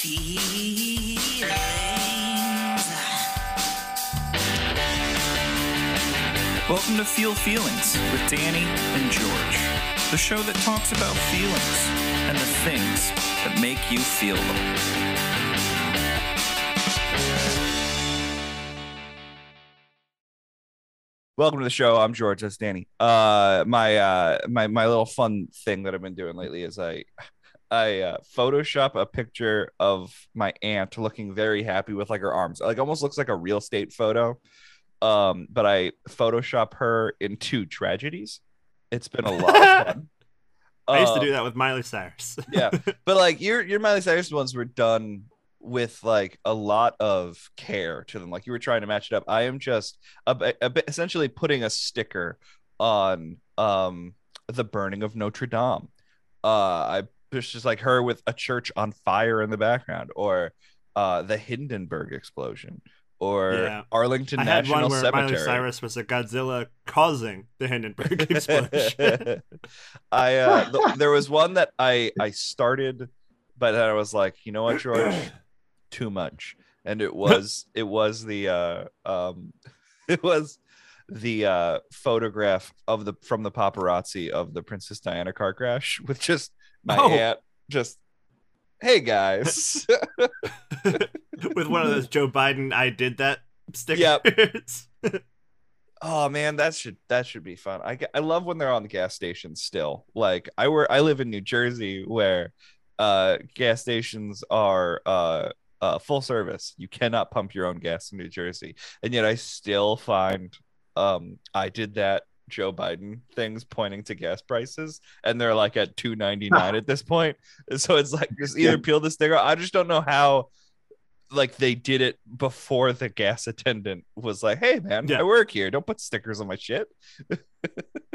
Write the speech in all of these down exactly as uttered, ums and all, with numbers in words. Feelings. Welcome to Feel Feelings with Danny and George, the show that talks about feelings and the things that make you feel them. Welcome to the show. I'm George. That's Danny. Uh, my uh, my my little fun thing that I've been doing lately is I. I uh, Photoshop a picture of my aunt looking very happy with like her arms, like almost looks like a real estate photo. Um, but I Photoshop her in two tragedies. It's been a lot of fun. I um, used to do that with Miley Cyrus. Yeah, but like your your Miley Cyrus ones were done with like a lot of care to them. Like you were trying to match it up. I am just a, a, essentially putting a sticker on um the burning of Notre Dame. Uh, I. It's just like her with a church on fire in the background, or uh, the Hindenburg explosion, or yeah. Arlington National Cemetery. I had one where Cemetery. Miley Cyrus was a Godzilla causing the Hindenburg explosion. I uh, th- there was one that I I started, but then I was like, you know what, George, too much, and it was it was the uh, um, it was the uh, photograph of the from the paparazzi of the Princess Diana car crash with just. My oh. aunt just, hey guys, with one of those Joe Biden "I did that" stickers. Yep. Oh man, that should that should be fun. I, I love when they're on the gas stations still. Like I were I live in New Jersey where uh, gas stations are uh, uh, full service. You cannot pump your own gas in New Jersey, and yet I still find um, "I did that" Joe Biden things pointing to gas prices, and they're like at two ninety-nine at this point. So it's like just either peel the sticker. I just don't know how like they did it before the gas attendant was like, hey man, yeah. I work here, don't put stickers on my shit.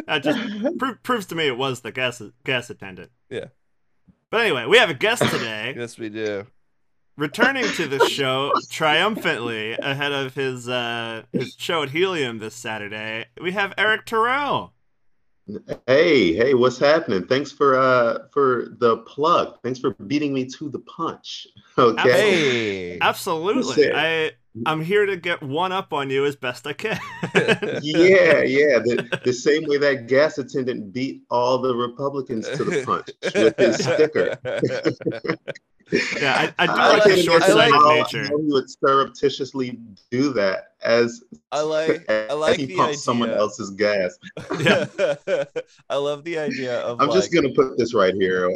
That just pro- proves to me it was the gas gas attendant. Yeah, but anyway, we have a guest today. Yes we do. Returning to the show triumphantly ahead of his uh, his show at Helium this Saturday, we have Eric Terrell. Hey, hey, what's happening? Thanks for uh, for the plug. Thanks for beating me to the punch. Okay, absolutely. absolutely. I I'm here to get one up on you as best I can. yeah, yeah. The, the same way that gas attendant beat all the Republicans to the punch with his sticker. Yeah, I, I do I like, like his short-sighted like nature. He would surreptitiously do that as I like. I like he the pumps idea. Someone else's gas. Yeah. I love the idea of. I'm like, just gonna put this right here.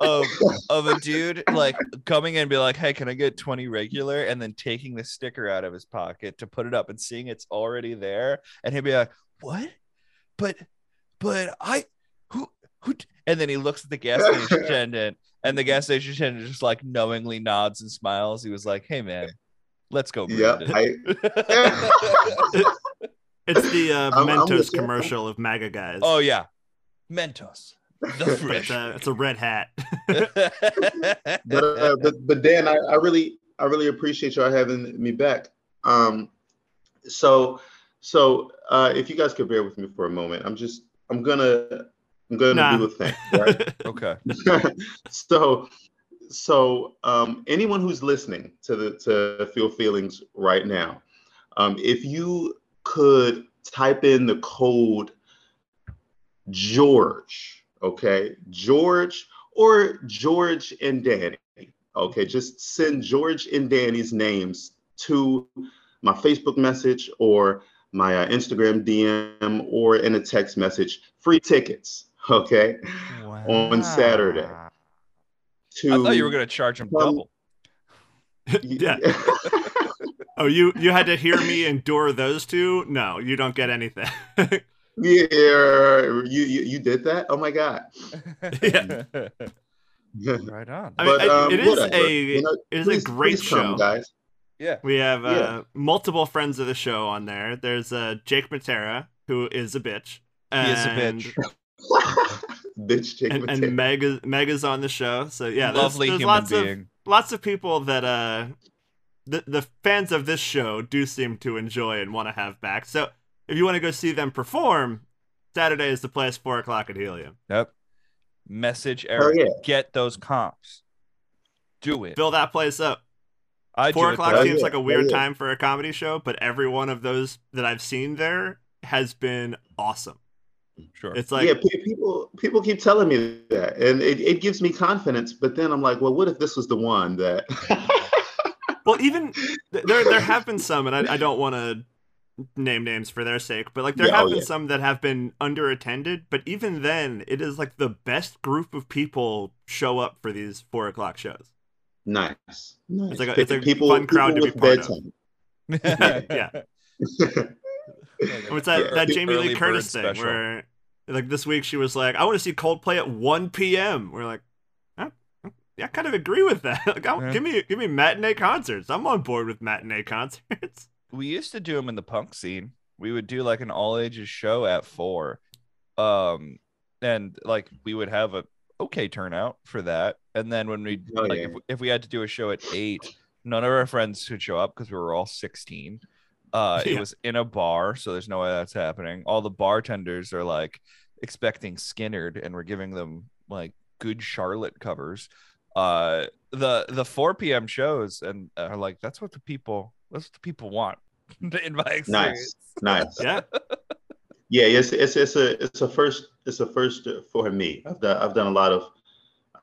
of of a dude like coming in and be like, "Hey, can I get twenty regular?" And then taking the sticker out of his pocket to put it up and seeing it's already there, and he'd be like, "What? But, but I who who?" And then he looks at the gas station attendant. And the gas station attendant just like knowingly nods and smiles. He was like, "Hey man, let's go." Yeah, I... It's the uh, Mentos I'm, I'm commercial of MAGA guys. Oh yeah, Mentos. The fresh. It's, a, it's a red hat. but, uh, but but Dan, I, I really I really appreciate y'all having me back. Um, so so uh, if you guys could bear with me for a moment, I'm just I'm gonna. I'm going nah. to do a thing, right? Okay. so, so um, anyone who's listening to the to Feel Feelings right now, um, if you could type in the code George, okay, George or George and Danny, okay, just send George and Danny's names to my Facebook message or my uh, Instagram D M or in a text message. Free tickets. Okay, wow. On Saturday. To I thought you were going to charge him um, double. Yeah. oh, you you had to hear me endure those two? No, you don't get anything. yeah, you, you you did that? Oh my god. Yeah. Right on. I mean, but, um, it is whatever. a you know, it is please, a great show, come, guys. Yeah. We have uh, yeah. multiple friends of the show on there. There's uh, Jake Matera, who is a bitch. And... He is a bitch. Bitch, and, and Meg, Meg is on the show, so yeah, there's, lovely there's human lots being. Of lots of people that uh, the the fans of this show do seem to enjoy and want to have back. So if you want to go see them perform, Saturday is the place, four o'clock at Helium. Yep. Message Eric, oh, yeah. Get those comps. do it. Fill that place up. I'd Four o'clock it, seems it, like a weird time for a comedy show, but every one of those that I've seen there has been awesome. Sure. It's like, yeah, people people keep telling me that, and it, it gives me confidence. But then I'm like, well, what if this was the one that? Well, even there there have been some, and I, I don't want to name names for their sake, but like there yeah, have oh, been yeah. some that have been underattended. But even then, it is like the best group of people show up for these four o'clock shows. Nice, nice. It's like a, it's a people, fun crowd to be part bedtime. of. yeah. yeah. It's that, yeah. that Jamie Lee Curtis thing special. where, like, this week she was like, "I want to see Coldplay at one p m" We're like, huh? "Yeah, I kind of agree with that. Like, yeah. give me give me matinee concerts. I'm on board with matinee concerts." We used to do them in the punk scene. We would do like an all ages show at four, um, and like we would have a okay turnout for that. And then when we oh, like yeah. if, if we had to do a show at eight, none of our friends could show up because we were all sixteen. Uh, yeah. It was in a bar, so there's no way that's happening. All the bartenders are like expecting Skinnered, and we're giving them like Good Charlotte covers. Uh, the the four p m shows and are like, that's what the people that's what the people want. In my experience, nice, nice, yeah, yeah. It's it's it's a it's a first it's a first for me. I've done I've done a lot of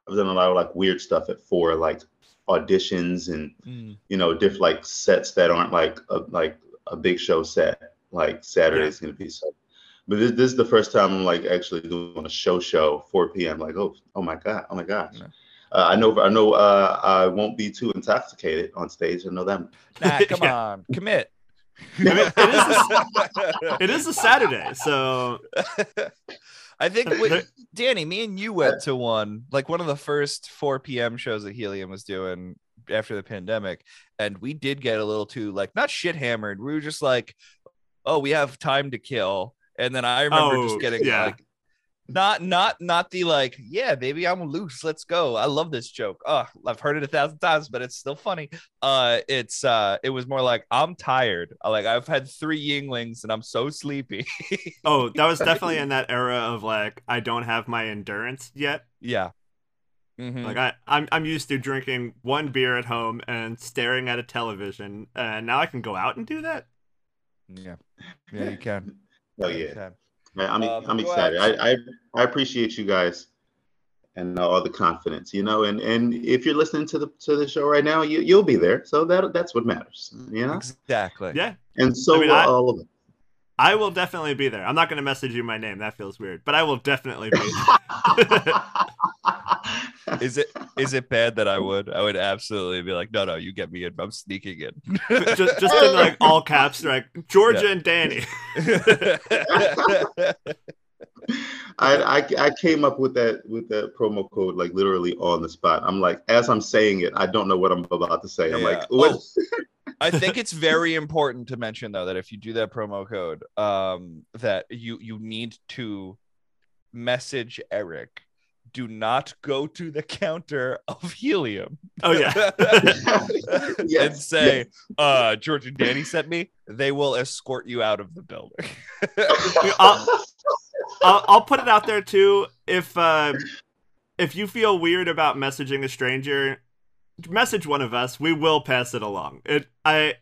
I've done a lot of like weird stuff at four, like auditions and mm. you know, diff like sets that aren't like uh, like. a big show set, like Saturday's yeah. gonna be so. But this, this is the first time I'm like actually doing a show show four p m Like oh oh my god oh my gosh, yeah. uh, I know I know uh, I won't be too intoxicated on stage. I know that. Nah, come yeah. on, commit. commit. It, is a, it is a Saturday, so I think when, Danny, me and you went to one like one of the first four p m shows that Helium was doing after the pandemic, and we did get a little too like not shit hammered. We were just like, oh, we have time to kill. And then I remember oh, just getting yeah. like not not not the like, yeah, baby, I'm loose, let's go, I love this joke, oh, I've heard it a thousand times but it's still funny. Uh it's uh it was more like, I'm tired, like I've had three Yinglings and I'm so sleepy. Oh, that was definitely in that era of like, I don't have my endurance yet. Yeah. Mm-hmm. Like I, I'm, I'm used to drinking one beer at home and staring at a television, and now I can go out and do that. Yeah, yeah, you can. Oh yeah, can. I'm, um, I'm excited. I, I, I appreciate you guys and all the confidence, you know. And, and if you're listening to the to the show right now, you you'll be there, so that that's what matters, you know. Exactly. Yeah. And so I mean, will I, all of it. I will definitely be there. I'm not going to message you my name. That feels weird, but I will definitely be there. Is it is it bad that I would? I would absolutely be like, no, no, you get me in. I'm sneaking in. just just in like all caps, like Georgia yeah. and Danny. I, I I came up with that with that promo code like literally on the spot. I'm like, as I'm saying it, I don't know what I'm about to say. I'm yeah. like, what? Oh, I think it's very important to mention though that if you do that promo code, um, that you you need to message Eric. Do not go to the counter of Helium. Oh, yeah. yes, and say, yes. uh, George and Danny sent me. They will escort you out of the building. I'll, I'll, I'll put it out there, too. If, uh, if you feel weird about messaging a stranger, message one of us. We will pass it along. It, I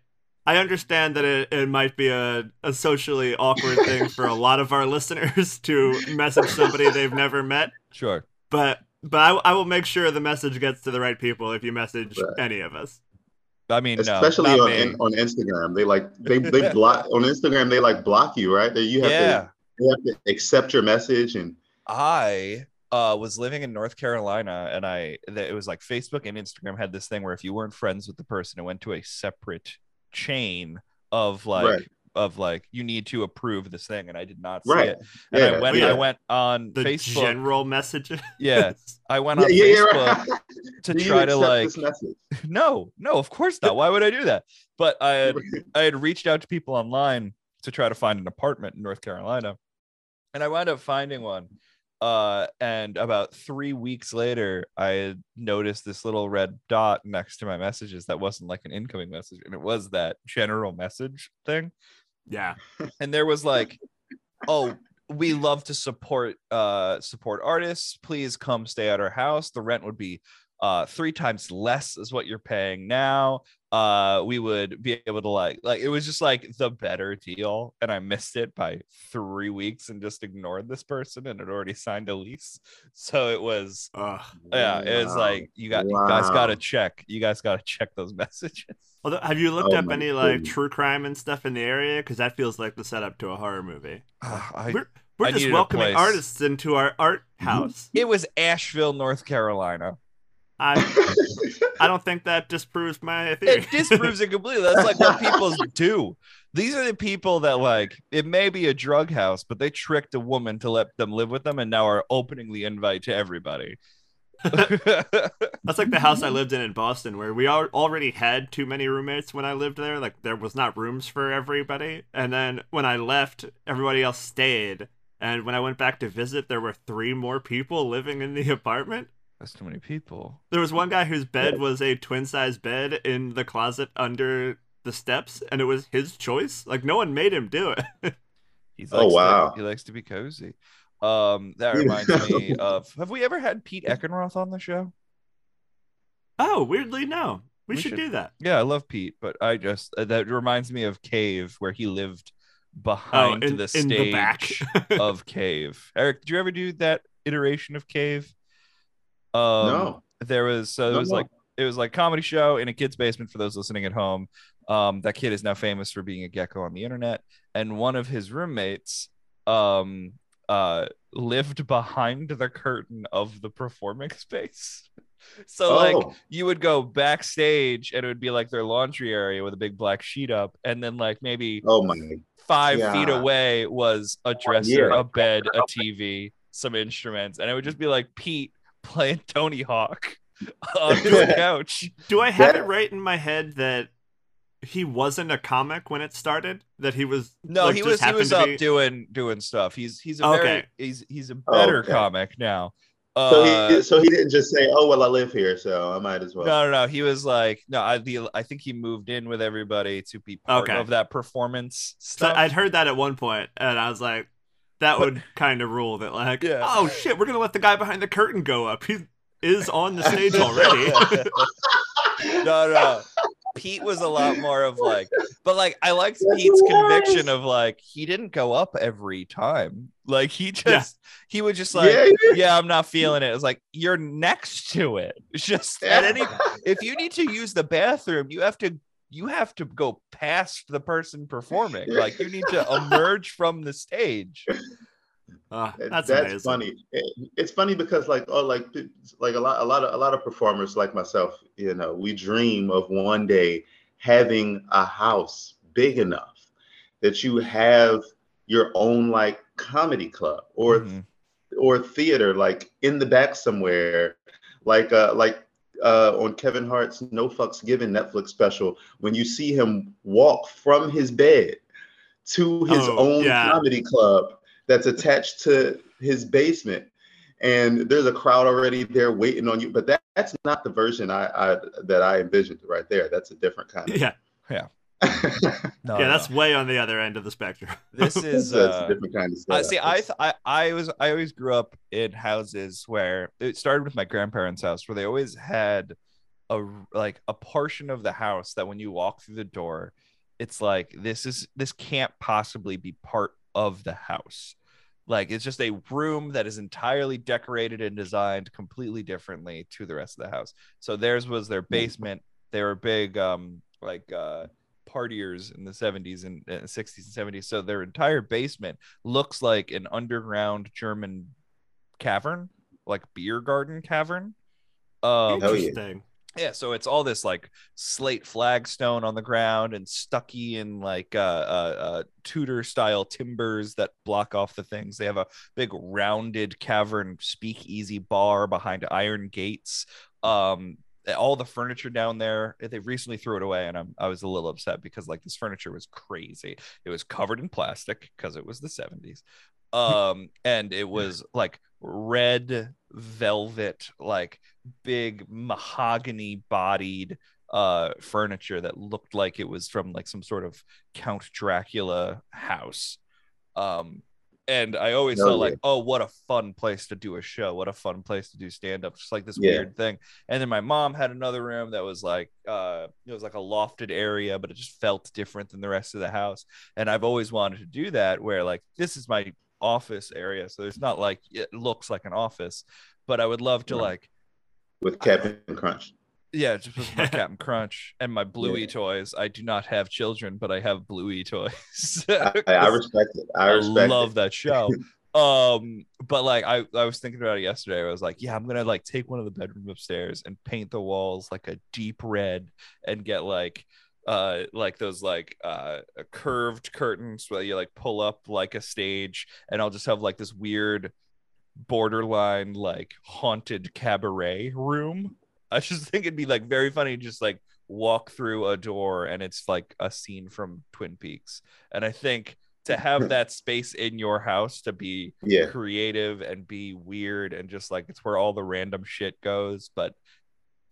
I understand that it, it might be a, a socially awkward thing for a lot of our listeners to message somebody they've never met. Sure. But but I, I will make sure the message gets to the right people if you message right. any of us. I mean, especially no, on in, on Instagram, they like they they block on Instagram. They like block you, right? That you have yeah. to you have to accept your message. And I uh, was living in North Carolina, and I it was like Facebook and Instagram had this thing where if you weren't friends with the person, it went to a separate chain of like. Right. Of like, you need to approve this thing, and I did not see right. it. And yeah, I went, yeah. I went on the Facebook general messages. Yeah, I went on yeah, yeah, Facebook right. to do try to like. No, no, of course not. Why would I do that? But I had, I had reached out to people online to try to find an apartment in North Carolina, and I wound up finding one. Uh, and about three weeks later, I had noticed this little red dot next to my messages that wasn't like an incoming message, and it was that general message thing. Yeah. And there was like, oh, we love to support uh support artists, please come stay at our house, the rent would be uh, three times less is what you're paying now. Uh, we would be able to like, like, it was just like the better deal. And I missed it by three weeks and just ignored this person and had already signed a lease. So it was, oh, yeah, wow. It was like, you got, wow. you guys got to check. You guys got to check those messages. Although, have you looked oh up any goodness. like true crime and stuff in the area? Cause that feels like the setup to a horror movie. Uh, I, we're we're I just welcoming artists into our art house. It was Asheville, North Carolina. I, I don't think that disproves my theory. It disproves it completely. That's like what people do. These are the people that, like, it may be a drug house, but they tricked a woman to let them live with them and now are opening the invite to everybody. That's like the house I lived in in Boston, where we all already had too many roommates when I lived there. Like, there was not rooms for everybody. And then when I left, everybody else stayed. And when I went back to visit, there were three more people living in the apartment. That's too many people. There was one guy whose bed was a twin-size bed in the closet under the steps, and it was his choice. Like, no one made him do it. He's oh, wow. To, he likes to be cozy. Um, that reminds me of... Have we ever had Pete Eckenroth on the show? Oh, weirdly, no. We, we should, should do that. Yeah, I love Pete, but I just... Uh, that reminds me of Cave, where he lived behind oh, in, the stage the back. of Cave. Eric, did you ever do that iteration of Cave? Um, no, there was so it no, was no. like it was like comedy show in a kid's basement. For those listening at home, um, that kid is now famous for being a gecko on the internet. And one of his roommates um, uh, lived behind the curtain of the performing space. So oh. like you would go backstage and it would be like their laundry area with a big black sheet up, and then like maybe oh my five yeah. feet away was a dresser, yeah. a bed, a T V, some instruments, and it would just be like Pete playing Tony Hawk on the couch. Do I have yeah. it right in my head that he wasn't a comic when it started? That he was no, like, he was he was up be... doing doing stuff. He's he's a okay. very he's he's a better okay. comic now. So uh, he so he didn't just say, "Oh well, I live here, so I might as well." No, no, no. He was like, "No, I the, I think he moved in with everybody to be part okay. of that performance stuff." So I'd heard that at one point, and I was like. That would kind of rule that, like, yeah. oh, shit, we're going to let the guy behind the curtain go up. He is on the stage already. no, no. Pete was a lot more of, like, but, like, I liked yes, Pete's conviction of, like, he didn't go up every time. Like, he just, yeah. he would just, like, yeah, yeah. yeah, I'm not feeling it. It's like, you're next to it. It's just at any, if you need to use the bathroom, you have to You have to go past the person performing. Like, you need to emerge from the stage. Uh, that's that's funny. It, it's funny because, like, oh, like, like a lot, a lot of, a lot of performers like myself, you know, we dream of one day having a house big enough that you have your own like comedy club or, mm-hmm. or theater, like in the back somewhere, like, uh, like. Uh, on Kevin Hart's No Fucks Given Netflix special, when you see him walk from his bed to his oh, own yeah. comedy club that's attached to his basement, and there's a crowd already there waiting on you. But that, that's not the version I, I that I envisioned right there. That's a different kind of yeah, yeah. no, yeah, no. That's way on the other end of the spectrum. This is uh, that's a different kind of stuff. Uh, see, I, th- I, I was, I always grew up in houses where it started with my grandparents' house, where they always had a like a portion of the house that when you walk through the door, it's like this is this can't possibly be part of the house. Like, it's just a room that is entirely decorated and designed completely differently to the rest of the house. So theirs was their basement. They were big, um, like. Uh, partiers in the seventies and uh, sixties and seventies, so their entire basement looks like an underground German cavern, like beer garden cavern. Um, Interesting. Yeah, so it's all this like slate flagstone on the ground and stucky and like uh, uh, uh, Tudor style timbers that block off the things. They have a big rounded cavern speakeasy bar behind iron gates. Um, all the furniture down there, they recently threw it away, and I'm, I was a little upset because like this furniture was crazy. It was covered in plastic because it was the seventies, um and it was like red velvet, like big mahogany bodied uh furniture that looked like it was from like some sort of Count Dracula house. um And I always felt no like, oh, what a fun place to do a show. What a fun place to do stand-up. Just like this yeah. weird thing. And then my mom had another room that was like, uh, it was like a lofted area, but it just felt different than the rest of the house. And I've always wanted to do that where like, this is my office area. So it's not like, it looks like an office, but I would love to right. like. With Captain Crunch. Yeah, just with my Captain Crunch and my Bluey yeah. toys. I do not have children, but I have Bluey toys. I, I respect it. I, respect I love it. That show. um, but like I, I was thinking about it yesterday. I was like, yeah, I'm gonna like take one of the bedrooms upstairs and paint the walls like a deep red and get like uh like those like uh curved curtains where you like pull up like a stage, and I'll just have like this weird borderline like haunted cabaret room. I just think it'd be like very funny to just like walk through a door and it's like a scene from Twin Peaks. And I think to have that space in your house to be yeah. creative and be weird and just like it's where all the random shit goes, but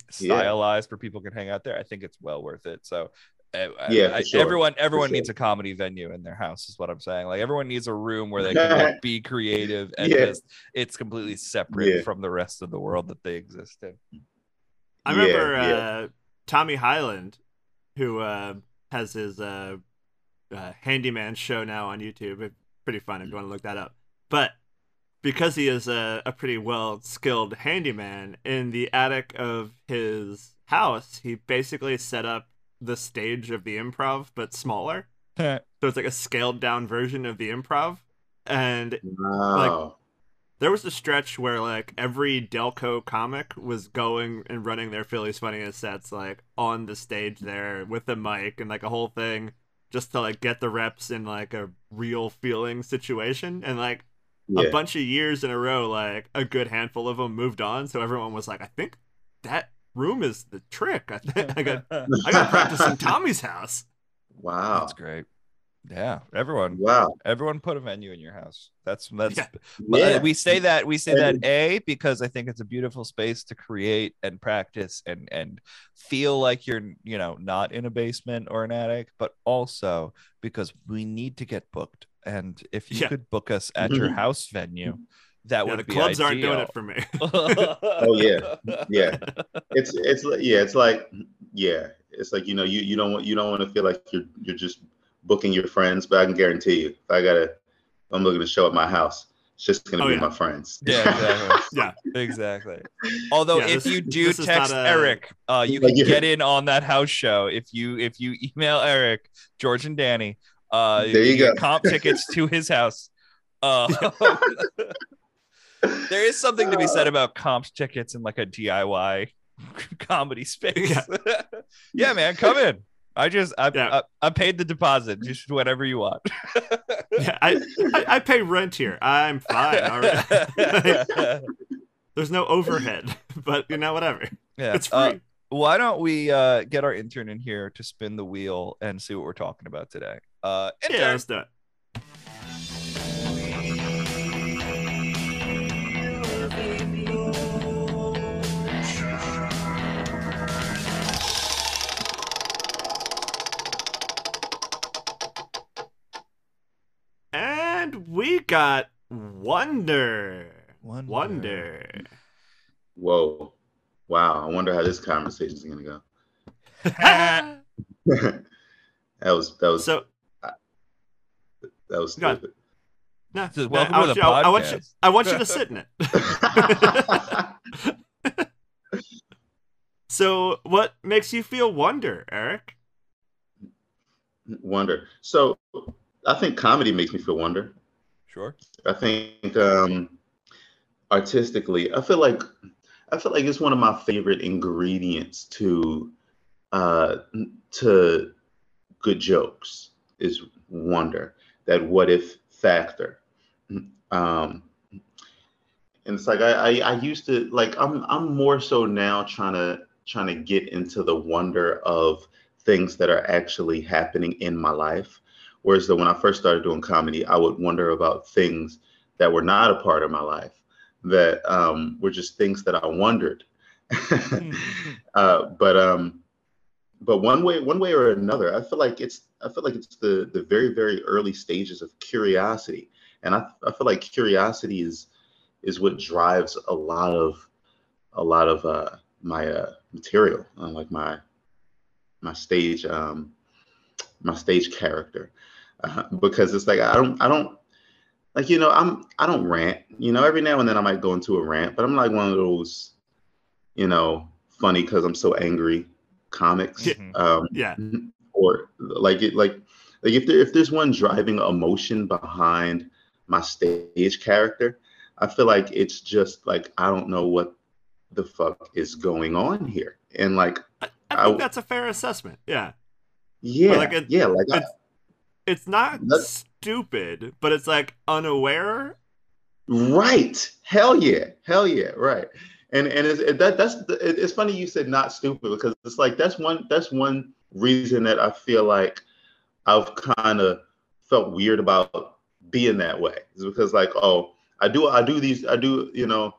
stylized yeah. where people can hang out there, I think it's well worth it. So yeah, I, I, sure. everyone everyone for needs sure. a comedy venue in their house is what I'm saying. Like everyone needs a room where they can like, be creative and yeah. just it's completely separate yeah. from the rest of the world that they exist in. I remember yeah, yeah. Uh, Tommy Hyland, who uh, has his uh, uh, handyman show now on YouTube. It's pretty fun if you want to look that up. But because he is a, a pretty well-skilled handyman, in the attic of his house, he basically set up the stage of the Improv, but smaller. So it's like a scaled-down version of the Improv. And wow. like... there was a stretch where like every Delco comic was going and running their Philly's Funniest sets like on the stage there with the mic and like a whole thing just to like get the reps in like a real feeling situation. And like yeah. a bunch of years in a row, like a good handful of them moved on. So everyone was like, I think that room is the trick. I think I got I got practice in Tommy's house. Wow. That's great. Yeah, everyone. Wow, everyone put a venue in your house. That's that's. Yeah. Yeah. We say that we say that A because I think it's a beautiful space to create and practice and and feel like you're you know not in a basement or an attic, but also because we need to get booked. And if you yeah. could book us at your house venue, that yeah, would the be clubs ideal. Aren't doing it for me. Oh yeah, yeah. It's it's yeah. It's like yeah. It's like you know you you don't want you don't want to feel like you're you're just booking your friends, but I can guarantee you, if I gotta, I'm looking to show at my house, it's just gonna oh, be yeah. my friends. Yeah, exactly. yeah, exactly. Although yeah, if this, you do text a... Eric, uh, you can yeah. get in on that house show. If you if you email Eric, George and Danny, uh, there you, you go. Comp tickets to his house. Uh, there is something to be said about comp tickets in like a D I Y comedy space. Yeah, yeah man, come in. I just I, yeah. I I paid the deposit. Just whatever you want. yeah, I, I I pay rent here. I'm fine. All right. There's no overhead, but you know whatever. Yeah, it's free. Uh, why don't we uh, get our intern in here to spin the wheel and see what we're talking about today? Uh, intern. Yeah, let's do it. And we got Wonder. Wonder. Wonder. Whoa. Wow. I wonder how this conversation is going to go. that was, that was, so, uh, that was stupid. No, no, welcome I, to the you, I, want you, I want you to sit in it. So what makes you feel wonder, Eric? Wonder. So... I think comedy makes me feel wonder. Sure. I think um, artistically, I feel like I feel like it's one of my favorite ingredients to uh, to good jokes is wonder. That what if factor. Um, and it's like I, I I used to like I'm I'm more so now trying to trying to get into the wonder of things that are actually happening in my life. Whereas though when I first started doing comedy, I would wonder about things that were not a part of my life, that um, were just things that I wondered. uh, but um, but one way one way or another, I feel like it's I feel like it's the the very very early stages of curiosity. And I, I feel like curiosity is is what drives a lot of a lot of uh, my uh, material, uh, like my my stage um, my stage character, uh, because it's like I don't I don't like you know I'm I don't rant. You know, every now and then I might go into a rant, but I'm like one of those, you know, funny because I'm so angry comics. Yeah. Um, yeah. Or like it like like if there if there's one driving emotion behind my stage character, I feel like it's just like I don't know what the fuck is going on here, and like I, I think I, that's a fair assessment. Yeah, yeah, but like it, yeah. Like it's, I, it's not stupid, but it's like unaware. Right? Hell yeah! Hell yeah! Right. And and it's, it, that that's it's funny you said not stupid, because it's like that's one that's one reason that I feel like I've kind of felt weird about being that way, is because like, oh, I do I do these I do you know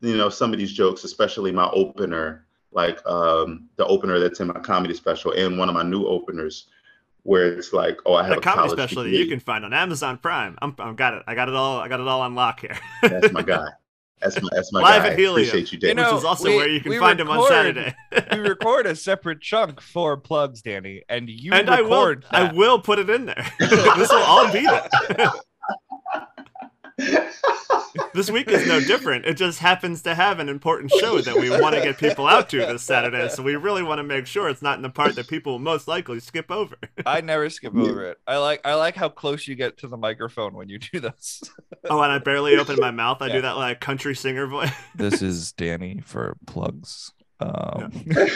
you know some of these jokes, especially my opener, like um, the opener that's in my comedy special and one of my new openers, where it's like, oh, I have a, a comedy special degree that you can find on Amazon Prime. I'm I'm got it I got it all I got it all on lock here. That's my guy. That's my, that's my Live guy. At Helium, appreciate you, Danny. You know, which is also we, where you can find record, him on Saturday. We record a separate chunk for plugs, Danny, and you and record. I will, I will put it in there. This will all be there. This week is no different. It just happens to have an important show that we want to get people out to this Saturday, so we really want to make sure it's not in the part that people will most likely skip over. I never skip over it. I like I like how close you get to the microphone when you do this. Oh, and I barely open my mouth. I yeah. do that like country singer voice. This is Danny for plugs. Um... Yeah.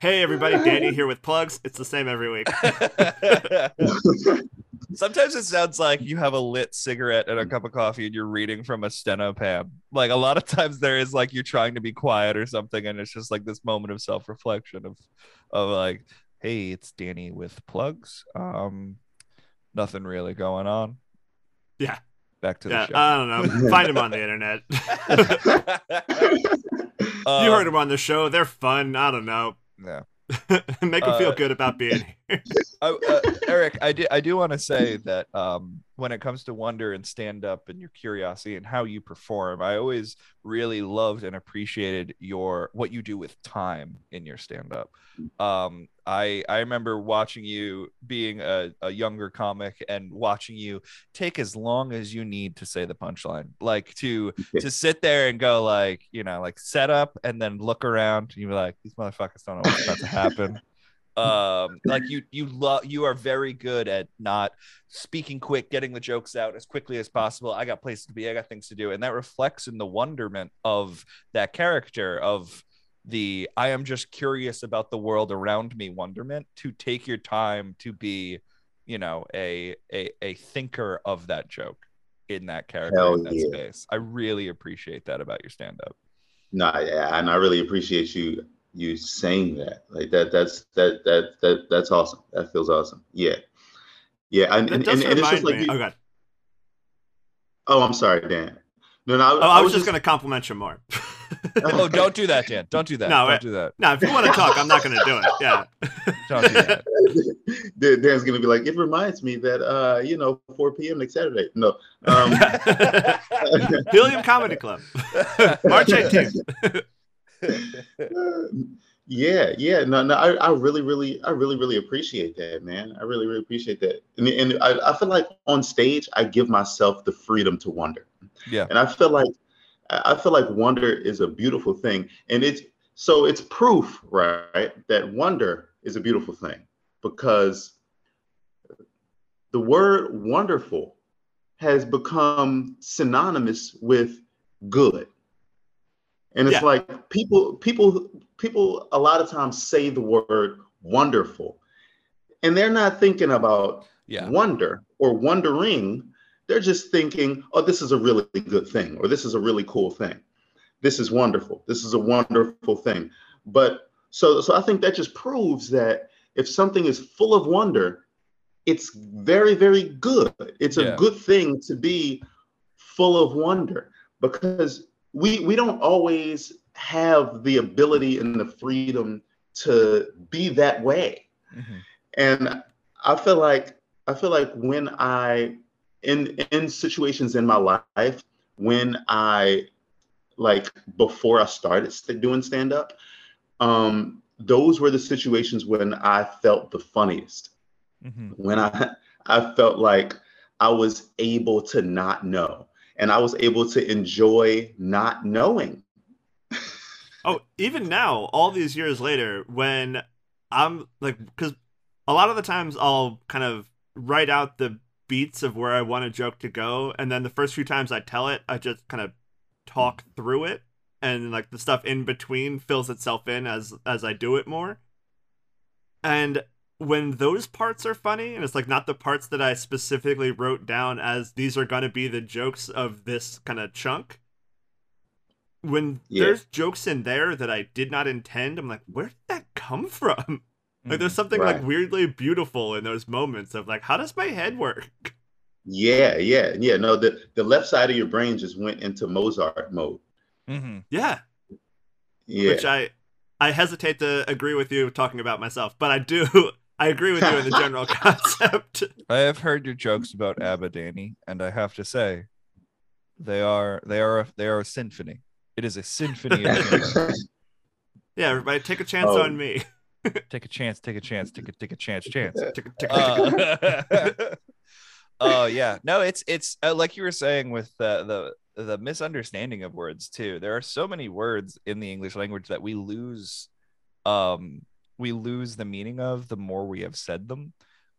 Hey, everybody. Danny here with plugs. It's the same every week. Sometimes it sounds like you have a lit cigarette and a cup of coffee and you're reading from a steno pad. Like a lot of times there is like you're trying to be quiet or something, and it's just like this moment of self-reflection of of like, hey, it's Danny with plugs. Um, nothing really going on. Yeah. Back to the yeah, show. I don't know. Find him on the internet. um, you heard him on the show. They're fun. I don't know. Yeah. Make them feel uh, good about being here. uh, uh, Eric, I do, I do want to say that um, when it comes to wonder and stand up and your curiosity and how you perform, I always really loved and appreciated your what you do with time in your stand up. Um, I I remember watching you being a, a younger comic and watching you take as long as you need to say the punchline, like to to sit there and go like, you know, like set up and then look around. You're like, these motherfuckers don't know what's about to happen. Um, like you you love you are very good at not speaking quick, getting the jokes out as quickly as possible. I got places to be, I got things to do. And that reflects in the wonderment of that character, of the I am just curious about the world around me wonderment, to take your time to be, you know, a a, a thinker of that joke in that character, Hell in that yeah. space. I really appreciate that about your stand-up. No, yeah, and I really appreciate you you saying that. Like that that's that that that that's awesome. That feels awesome. Yeah. Yeah. And and, and, and it's just like you, oh, God. Oh, I'm sorry, Dan. No, no, I, oh, I, was I was just gonna compliment you more. Oh, don't do that, Dan. Don't do that. No, don't do that. No, if you want to talk, I'm not gonna do it. Yeah. Don't do that. Dan's gonna be like, it reminds me that uh, you know, four p.m. next Saturday. No. Um Helium Comedy Club. March eighteenth. Yeah, yeah. No, no, I, I really, really, I really, really appreciate that, man. I really, really appreciate that. And and I, I feel like on stage I give myself the freedom to wonder. Yeah. And I feel like I feel like wonder is a beautiful thing. And it's so it's proof, right, that wonder is a beautiful thing, because the word wonderful has become synonymous with good. And it's yeah. like people people people a lot of times say the word wonderful and they're not thinking about yeah. wonder or wondering. They're just thinking, oh, this is a really good thing, or this is a really cool thing. This is wonderful. This is a wonderful thing. But so, so I think that just proves that if something is full of wonder, it's very, very good. It's yeah. a good thing to be full of wonder, because we we don't always have the ability and the freedom to be that way. Mm-hmm. And I feel like I feel like when I, in in situations in my life, when I, like before I started doing stand-up, um, those were the situations when I felt the funniest. Mm-hmm. When I, I felt like I was able to not know, and I was able to enjoy not knowing. Oh, even now, all these years later, when I'm like, because a lot of the times I'll kind of write out the beats of where I want a joke to go, and then the first few times I tell it, I just kind of talk through it, and like the stuff in between fills itself in as as I do it more. And when those parts are funny, and it's like not the parts that I specifically wrote down as these are going to be the jokes of this kind of chunk, when yeah. there's jokes in there that I did not intend, I'm like, where did that come from? Like, there's something right. like weirdly beautiful in those moments of like, how does my head work? Yeah, yeah, yeah. No, the, the left side of your brain just went into Mozart mode. Mm-hmm. Yeah. Yeah. Which I, I hesitate to agree with you talking about myself, but I do. I agree with you in the general concept. I have heard your jokes about Abadani, and I have to say, they are they are they are a symphony. It is a symphony of jokes. Yeah, everybody, take a chance oh. on me. Take a chance, take a chance, take a take a chance, chance. Oh uh, uh, yeah, no, it's it's uh, like you were saying with uh, the the misunderstanding of words too. There are so many words in the English language that we lose, um, we lose the meaning of the more we have said them.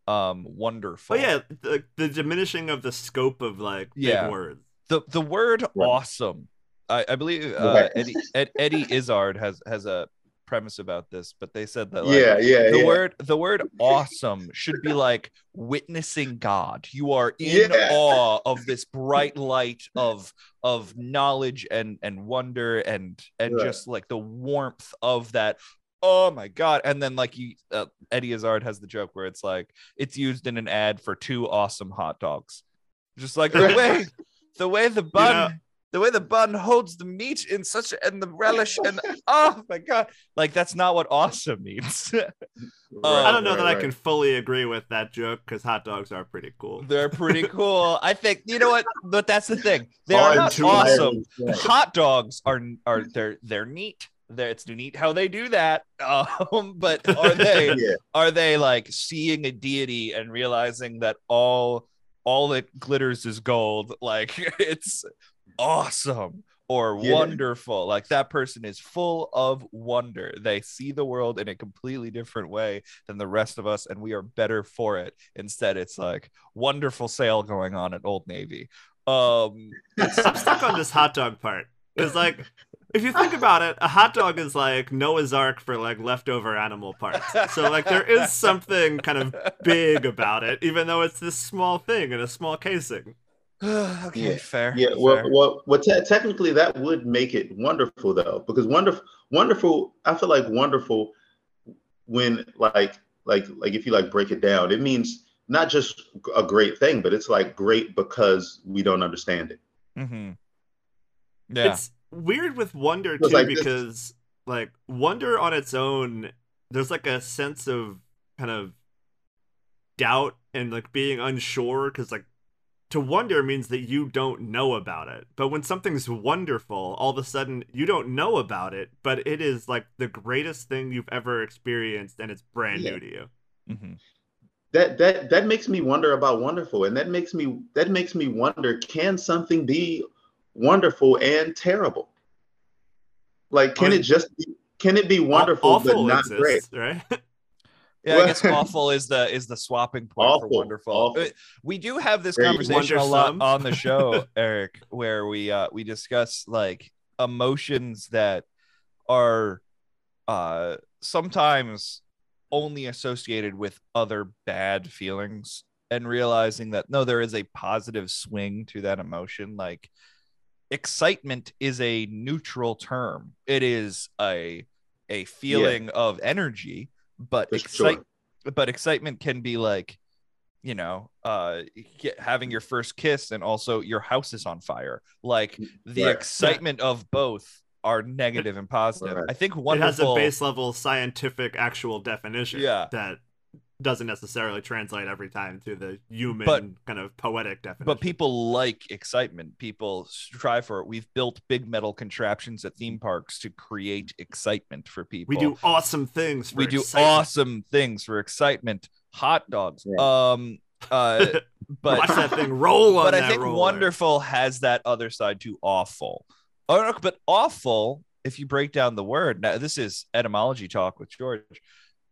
Um, wonderful. Oh yeah, the, the diminishing of the scope of like yeah. big words. The the word right. awesome. I, I believe uh, Eddie Ed, Eddie Izzard has has a premise about this, but they said that like, yeah, yeah, the yeah. word the word awesome should be like witnessing God. You are in yeah. awe of this bright light of of knowledge and and wonder and and right. just like the warmth of that. Oh my God. And then like you uh, Eddie Izzard has the joke where it's like it's used in an ad for two awesome hot dogs. Just like the way the way the bun you know, the way the bun holds the meat in such and the relish and oh my God, like that's not what awesome means. um, I don't know right, that right. I can fully agree with that joke because hot dogs are pretty cool. They're pretty cool. I think you know what, but that's the thing. They are not awesome. Hot dogs are are they're they're neat. They're, it's neat how they do that. Um, but are they yeah. are they like seeing a deity and realizing that all all that glitters is gold? Like it's awesome or yeah. wonderful. Like that person is full of wonder. They see the world in a completely different way than the rest of us, and we are better for it. Instead, it's like wonderful sale going on at Old Navy. Um, I'm stuck on this hot dog part. It's like, if you think about it, a hot dog is like Noah's Ark for like leftover animal parts. So like there is something kind of big about it, even though it's this small thing in a small casing. Okay, yeah, fair. Yeah, well, fair. well, well te- technically that would make it wonderful though, because wonderful, wonderful. I feel like wonderful when like, like, like if you like break it down, it means not just a great thing, but it's like great because we don't understand it. Mm-hmm. Yeah, it's weird with wonder too, like because this. like wonder on its own, there's like a sense of kind of doubt and like being unsure because like. To wonder means that you don't know about it. But when something's wonderful, all of a sudden you don't know about it, but it is like the greatest thing you've ever experienced and it's brand yeah. new to you. Mm-hmm. That that that makes me wonder about wonderful. And that makes me that makes me wonder, can something be wonderful and terrible? Like can I mean, it just be, can it be wonderful but not exists, great? Right? Yeah, I guess awful is the is the swapping point awful, for wonderful. Awful. We do have this conversation a lot on the show, Eric, where we uh, we discuss like emotions that are uh, sometimes only associated with other bad feelings, and realizing that no, there is a positive swing to that emotion. Like excitement is a neutral term; it is a a feeling yeah. of energy. But excite- sure. but excitement can be like, you know, uh, get, having your first kiss and also your house is on fire. Like the right. excitement yeah. of both are negative and positive. Right. I think wonderful it has a base level scientific actual definition. Yeah. That doesn't necessarily translate every time to the human but, kind of poetic definition. But people like excitement. People strive for it. We've built big metal contraptions at theme parks to create excitement for people. We do awesome things for we excitement. do awesome things for excitement. Hot dogs. Yeah. Um, uh, but watch that thing roll on. But that I think roller. Wonderful has that other side to awful. Oh, but awful, if you break down the word, now this is etymology talk with George,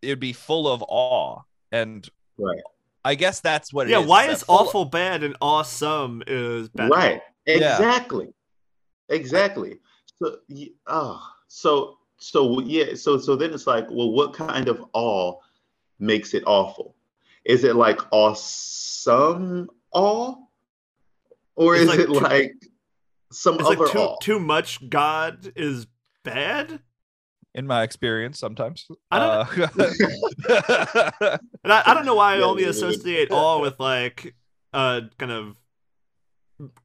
it'd be full of awe. And right. I guess that's what it yeah, is. Yeah, why is awful of... bad and awesome is bad? Right. Exactly. Yeah. Exactly. So oh, so so yeah, so so then it's like, well, what kind of awe makes it awful? Is it like awesome awe? Or it's is like it too, like some it's other like too, awe? Too much God is bad? In my experience, sometimes. I don't, uh, and I, I don't know why I only associate awe with like a kind of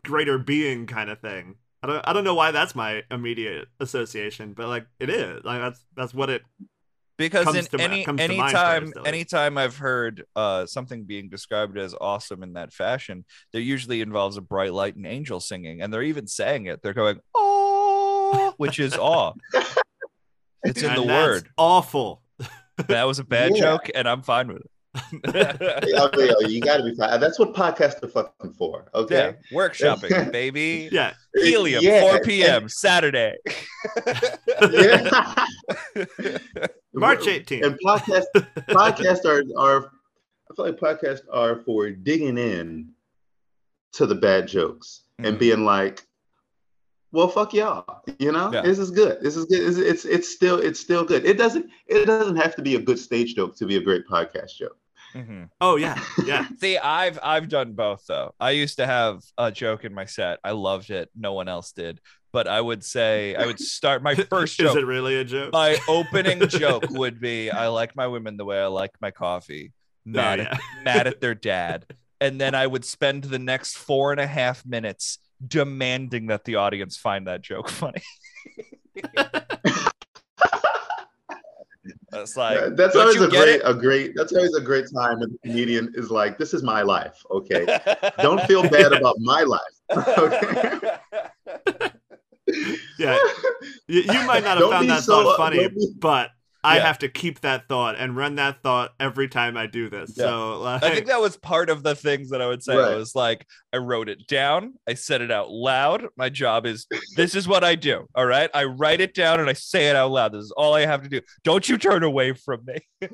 greater being kind of thing. I don't. I don't know why that's my immediate association, but like it is. Like that's that's what it. Because comes in to any ma- any time, any time I've heard uh, something being described as awesome in that fashion, there usually involves a bright light and angel singing, and they're even saying it. They're going oh, which is awe. It's in and the that's word. Awful. That was a bad yeah. joke, and I'm fine with it. You gotta be fine. That's what podcasts are fucking for. Okay. Yeah. Workshopping, baby. Yeah. Helium, yeah. four p.m. Saturday. Yeah. March eighteenth. And podcasts, podcasts are, are, I feel like podcasts are for digging in to the bad jokes mm. and being like, well, fuck y'all. You know, yeah. this is good. This is good. It's, it's it's still it's still good. It doesn't it doesn't have to be a good stage joke to be a great podcast joke. Mm-hmm. Oh yeah, yeah. See, I've I've done both though. I used to have a joke in my set. I loved it. No one else did. But I would say I would start my first joke. Is it really a joke? My opening joke would be, I like my women the way I like my coffee. Mad oh, yeah. at, mad at their dad. And then I would spend the next four and a half minutes demanding that the audience find that joke funny. That's like that's always a great it? a great that's always a great time when the comedian is like, this is my life, okay? Don't feel bad yeah. about my life. Okay. Yeah. You, you might not have don't found that so, thought funny, be... but I yeah. have to keep that thought and run that thought every time I do this. Yeah. So like, I think that was part of the things that I would say. Right. I was like, I wrote it down. I said it out loud. My job is, this is what I do. All right. I write it down and I say it out loud. This is all I have to do. Don't you turn away from me.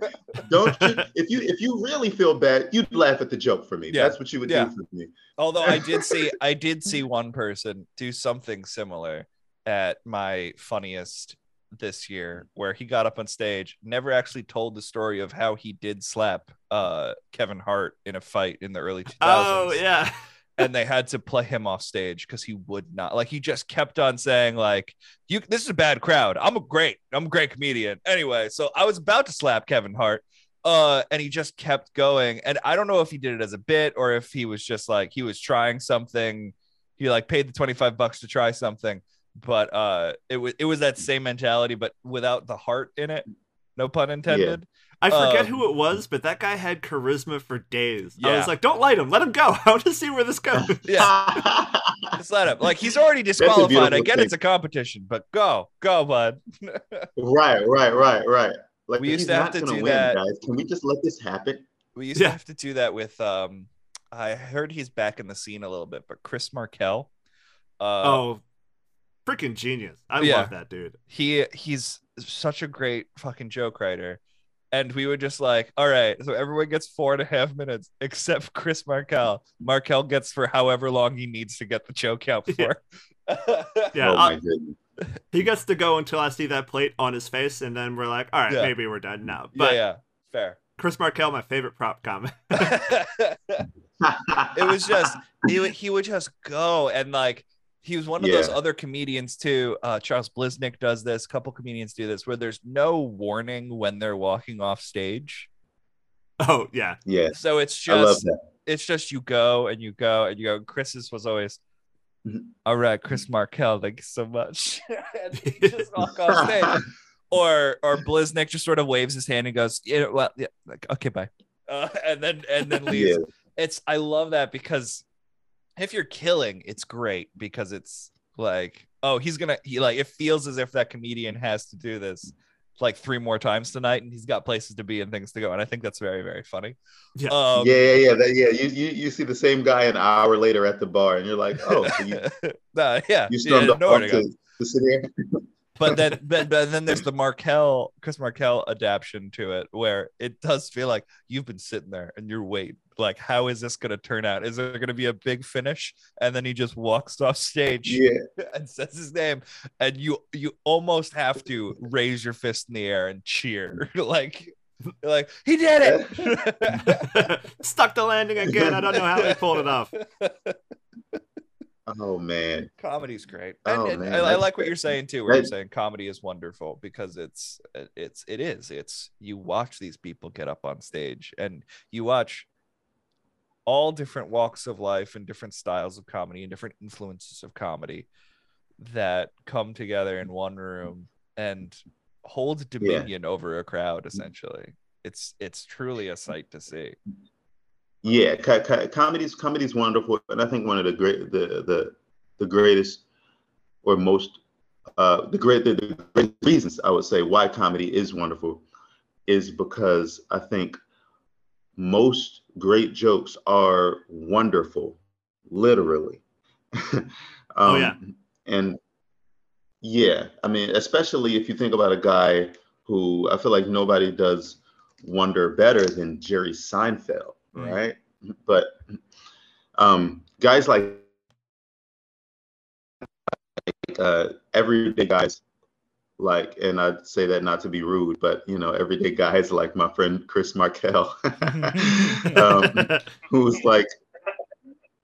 Don't you, if you, if you really feel bad, you'd laugh at the joke for me. Yeah. That's what you would yeah. do for me. Although I did see, I did see one person do something similar at my funniest this year, where he got up on stage, never actually told the story of how he did slap uh Kevin Hart in a fight in the early two thousands. Oh yeah. And they had to play him off stage because he would not, like, he just kept on saying like, you this is a bad crowd, I'm a great I'm a great comedian anyway, so I was about to slap Kevin Hart, uh and he just kept going. And I don't know if he did it as a bit or if he was just like, he was trying something, he like paid the twenty-five bucks to try something. But uh, it was it was that same mentality, but without the heart in it. No pun intended. Yeah. I forget um, who it was, but that guy had charisma for days. Yeah. I was like, don't light him. Let him go. I want to see where this goes. Yeah, just let him. Like, he's already disqualified. I get thing. It's a competition, but go. Go, bud. Right, right, right, right. Like, we used to have to do win, that. Guys. Can we just let this happen? We used yeah. to have to do that with, um, I heard he's back in the scene a little bit, but Chris Markell. Uh, oh, freaking genius. I yeah. love that dude. He he's such a great fucking joke writer. And we were just like, all right, so everyone gets four and a half minutes except Chris Markell. Markell gets for however long he needs to get the joke out for. Yeah, yeah. Oh, my goodness. He gets to go until I see that plate on his face, and then we're like, all right, yeah. maybe we're done now. But yeah, yeah, fair. Chris Markell, my favorite prop comic. It was just he, he would just go and like. He was one of yeah. those other comedians too. Uh, Charles Blisnick does this. A couple comedians do this, where there's no warning when they're walking off stage. Oh yeah, yeah. So it's just it's just you go and you go and you go. Chris's was always, all right, Chris Markell, thank you so much. And he just walk off stage, or or Blisnick just sort of waves his hand and goes, yeah, well, yeah, like, okay, bye. uh, and then and then leaves. Yeah. It's I love that, because if you're killing, it's great, because it's like, oh, he's gonna he like it feels as if that comedian has to do this like three more times tonight, and he's got places to be and things to go, and I think that's very, very funny. Yeah, um, yeah, yeah, yeah. That, yeah. You, you you see the same guy an hour later at the bar, and you're like, oh, so you, nah, yeah, you stumbled yeah, no to, to sit here. But then, but, but then there's the Markell, Chris Markell adaptation to it, where it does feel like you've been sitting there and you're waiting, like, how is this going to turn out? Is there going to be a big finish? And then he just walks off stage yeah. and says his name, and you you almost have to raise your fist in the air and cheer, like, like he did it. Stuck the landing again. I don't know how he pulled it off. Oh man, comedy's great. Oh, and, and I, I like what you're saying too, where you're saying comedy is wonderful, because it's it's it is it's you watch these people get up on stage, and you watch all different walks of life and different styles of comedy and different influences of comedy that come together in one room and hold dominion yeah. over a crowd, essentially. It's it's truly a sight to see. Yeah, co- co- comedy's comedy's wonderful, and I think one of the great, the the, the greatest, or most, uh, the great, the, the great reasons I would say why comedy is wonderful, is because I think most great jokes are wonderful, literally. um, oh yeah, and yeah, I mean, especially if you think about a guy who, I feel like nobody does wonder better than Jerry Seinfeld. Right, but um, guys like, like uh, everyday guys, like, and I say that not to be rude, but you know, everyday guys like my friend Chris Markell, um, who's like,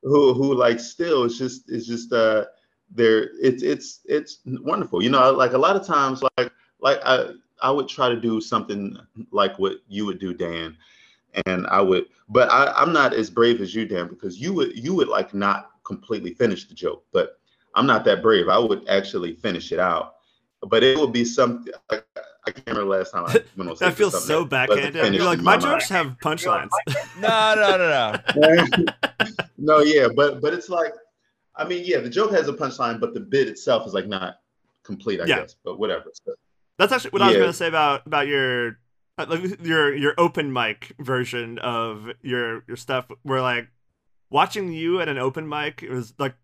who who like still it's just it's just uh, there it's it's it's wonderful, you know. Like a lot of times, like like I I would try to do something like what you would do, Dan. And I would, but I, I'm not as brave as you, Dan, because you would, you would like not completely finish the joke, but I'm not that brave. I would actually finish it out, but it would be something, I, I can't remember last time I went on. That feels so backhanded. You're like, my, my jokes mind. have punchlines. no, no, no, no. no, yeah, but, but it's like, I mean, yeah, the joke has a punchline, but the bit itself is like not complete, I yeah. guess, but whatever. So, that's actually what yeah. I was going to say about, about your... Like your your open mic version of your your stuff, where like watching you at an open mic, it was like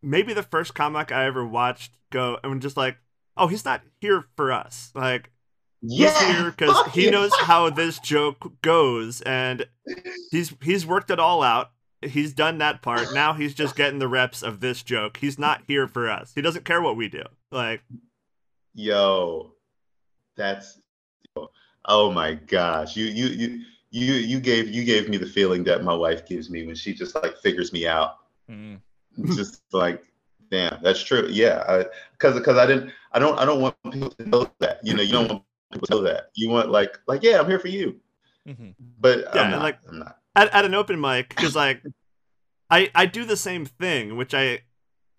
maybe the first comic I ever watched go, and just like, oh, he's not here for us. Like, yeah, he's here because he yeah. knows how this joke goes, and he's he's worked it all out. He's done that part. Now he's just getting the reps of this joke. He's not here for us. He doesn't care what we do. Like, yo, that's. Oh my gosh, you you you you you gave you gave me the feeling that my wife gives me when she just like figures me out. Mm. Just like, damn, that's true. Yeah, because because I didn't I don't I don't want people to know that. You know, you don't want people to know that. You want like like yeah, I'm here for you. Mm-hmm. But yeah, I'm not, like I'm not at, at an open mic, because like I I do the same thing, which I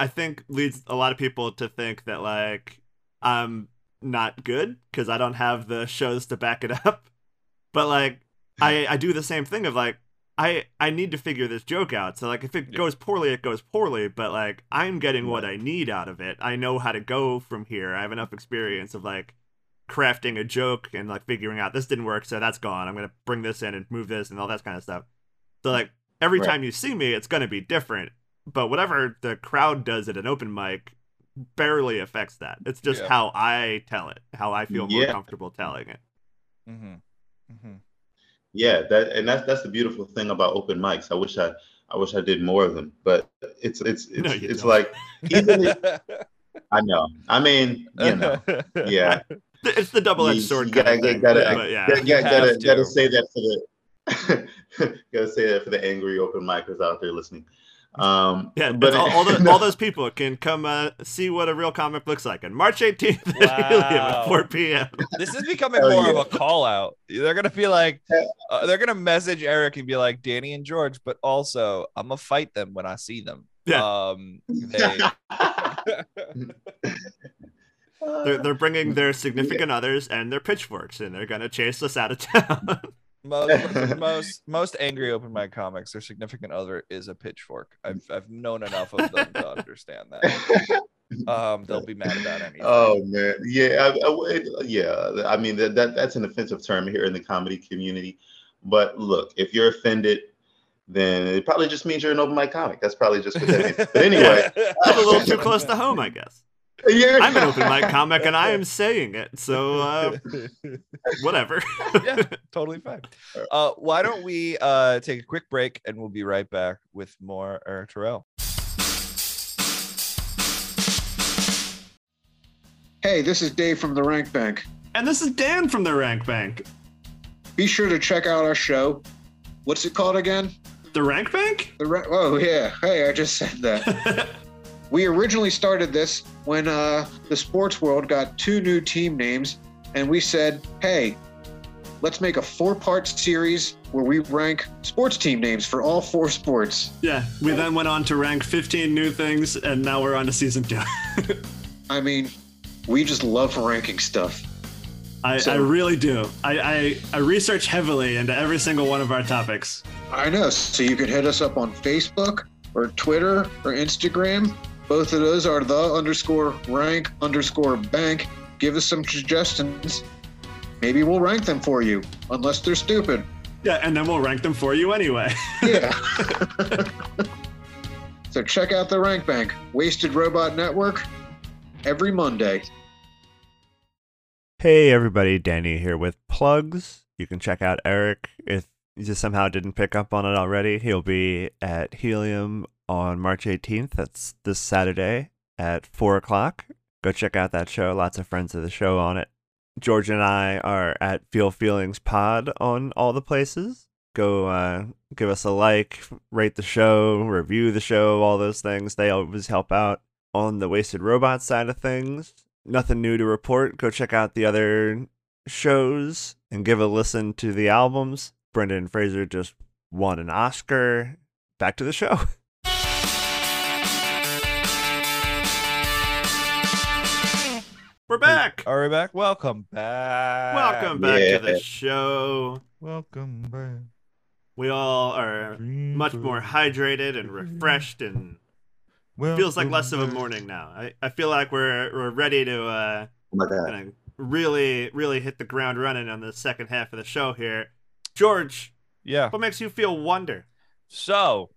I think leads a lot of people to think that like I'm not good because I don't have the shows to back it up, but like I I do the same thing of like I I need to figure this joke out, so like if it yeah. goes poorly it goes poorly, but like I'm getting right. what I need out of it. I know how to go from here. I have enough experience of like crafting a joke and like figuring out this didn't work, so that's gone, I'm gonna bring this in and move this and all that kind of stuff. So like every right. time you see me it's gonna be different, but whatever the crowd does at an open mic barely affects that. It's just yeah. how I tell it, how I feel more yeah. comfortable telling it. Mm-hmm. Mm-hmm. Yeah, that and that's that's the beautiful thing about open mics. I wish I I wish I did more of them, but it's it's it's, no, you it's don't. Like even if, I know. I mean, you know, yeah, it's the double-edged sword. You gotta, kind of gotta, thing, gotta, yeah, yeah, gotta, to. gotta say that for the gotta say that for the angry open micers out there listening. Um, yeah, but all, all, the, all those people can come uh, see what a real comic looks like on March eighteenth wow. at Helium at four p.m. This is becoming oh, more yeah. of a call out. They're gonna be like, uh, they're gonna message Eric and be like, Danny and George, but also I'm gonna fight them when I see them. Yeah. Um, they... they're they're bringing their significant yeah. others and their pitchforks, and they're gonna chase us out of town. Most, most most angry open mic comics, their significant other is a pitchfork. I've I've known enough of them to understand that. Um, they'll be mad about anything. Oh man, yeah, I, I, yeah. I mean that, that that's an offensive term here in the comedy community. But look, if you're offended, then it probably just means you're an open mic comic. That's probably just what that means. But anyway, that's a little too close to home, I guess. Yeah. I'm an open mic comic, and I am saying it, so uh, whatever. Yeah, totally fine. Uh, why don't we uh, take a quick break, and we'll be right back with more Eric Terrell. Hey, this is Dave from The Rank Bank. And this is Dan from The Rank Bank. Be sure to check out our show. What's it called again? The Rank Bank? The ra- oh, yeah. Hey, I just said that. We originally started this when uh, the sports world got two new team names, and we said, hey, let's make a four-part series where we rank sports team names for all four sports. Yeah, we then went on to rank fifteen new things, and now we're on to season two. I mean, we just love ranking stuff. I, so, I really do. I, I, I research heavily into every single one of our topics. I know. So you can hit us up on Facebook or Twitter or Instagram. Both of those are the underscore rank underscore bank. Give us some suggestions. Maybe we'll rank them for you, unless they're stupid. Yeah, and then we'll rank them for you anyway. Yeah. So check out the Rank Bank, Wasted Robot Network, every Monday. Hey everybody, Danny here with plugs. You can check out Eric if you just somehow didn't pick up on it already. He'll be at Helium on March eighteenth. That's this Saturday at four o'clock. Go check out that show. Lots of friends of the show on it. George and I are at Feel Feelings Pod on all the places. Go uh, give us a like, rate the show, review the show, all those things. They always help out. On the Wasted Robot side of things, nothing new to report. Go check out the other shows and give a listen to the albums. Brendan Fraser just won an Oscar. Back to the show. We're back. Are we back? Welcome back. Welcome back yeah. to the show. Welcome back. We all are much more hydrated and refreshed, and well, feels like less of a morning now. I, I feel like we're we're ready to uh, oh really really hit the ground running on the second half of the show here. George, yeah, what makes you feel wonder? So,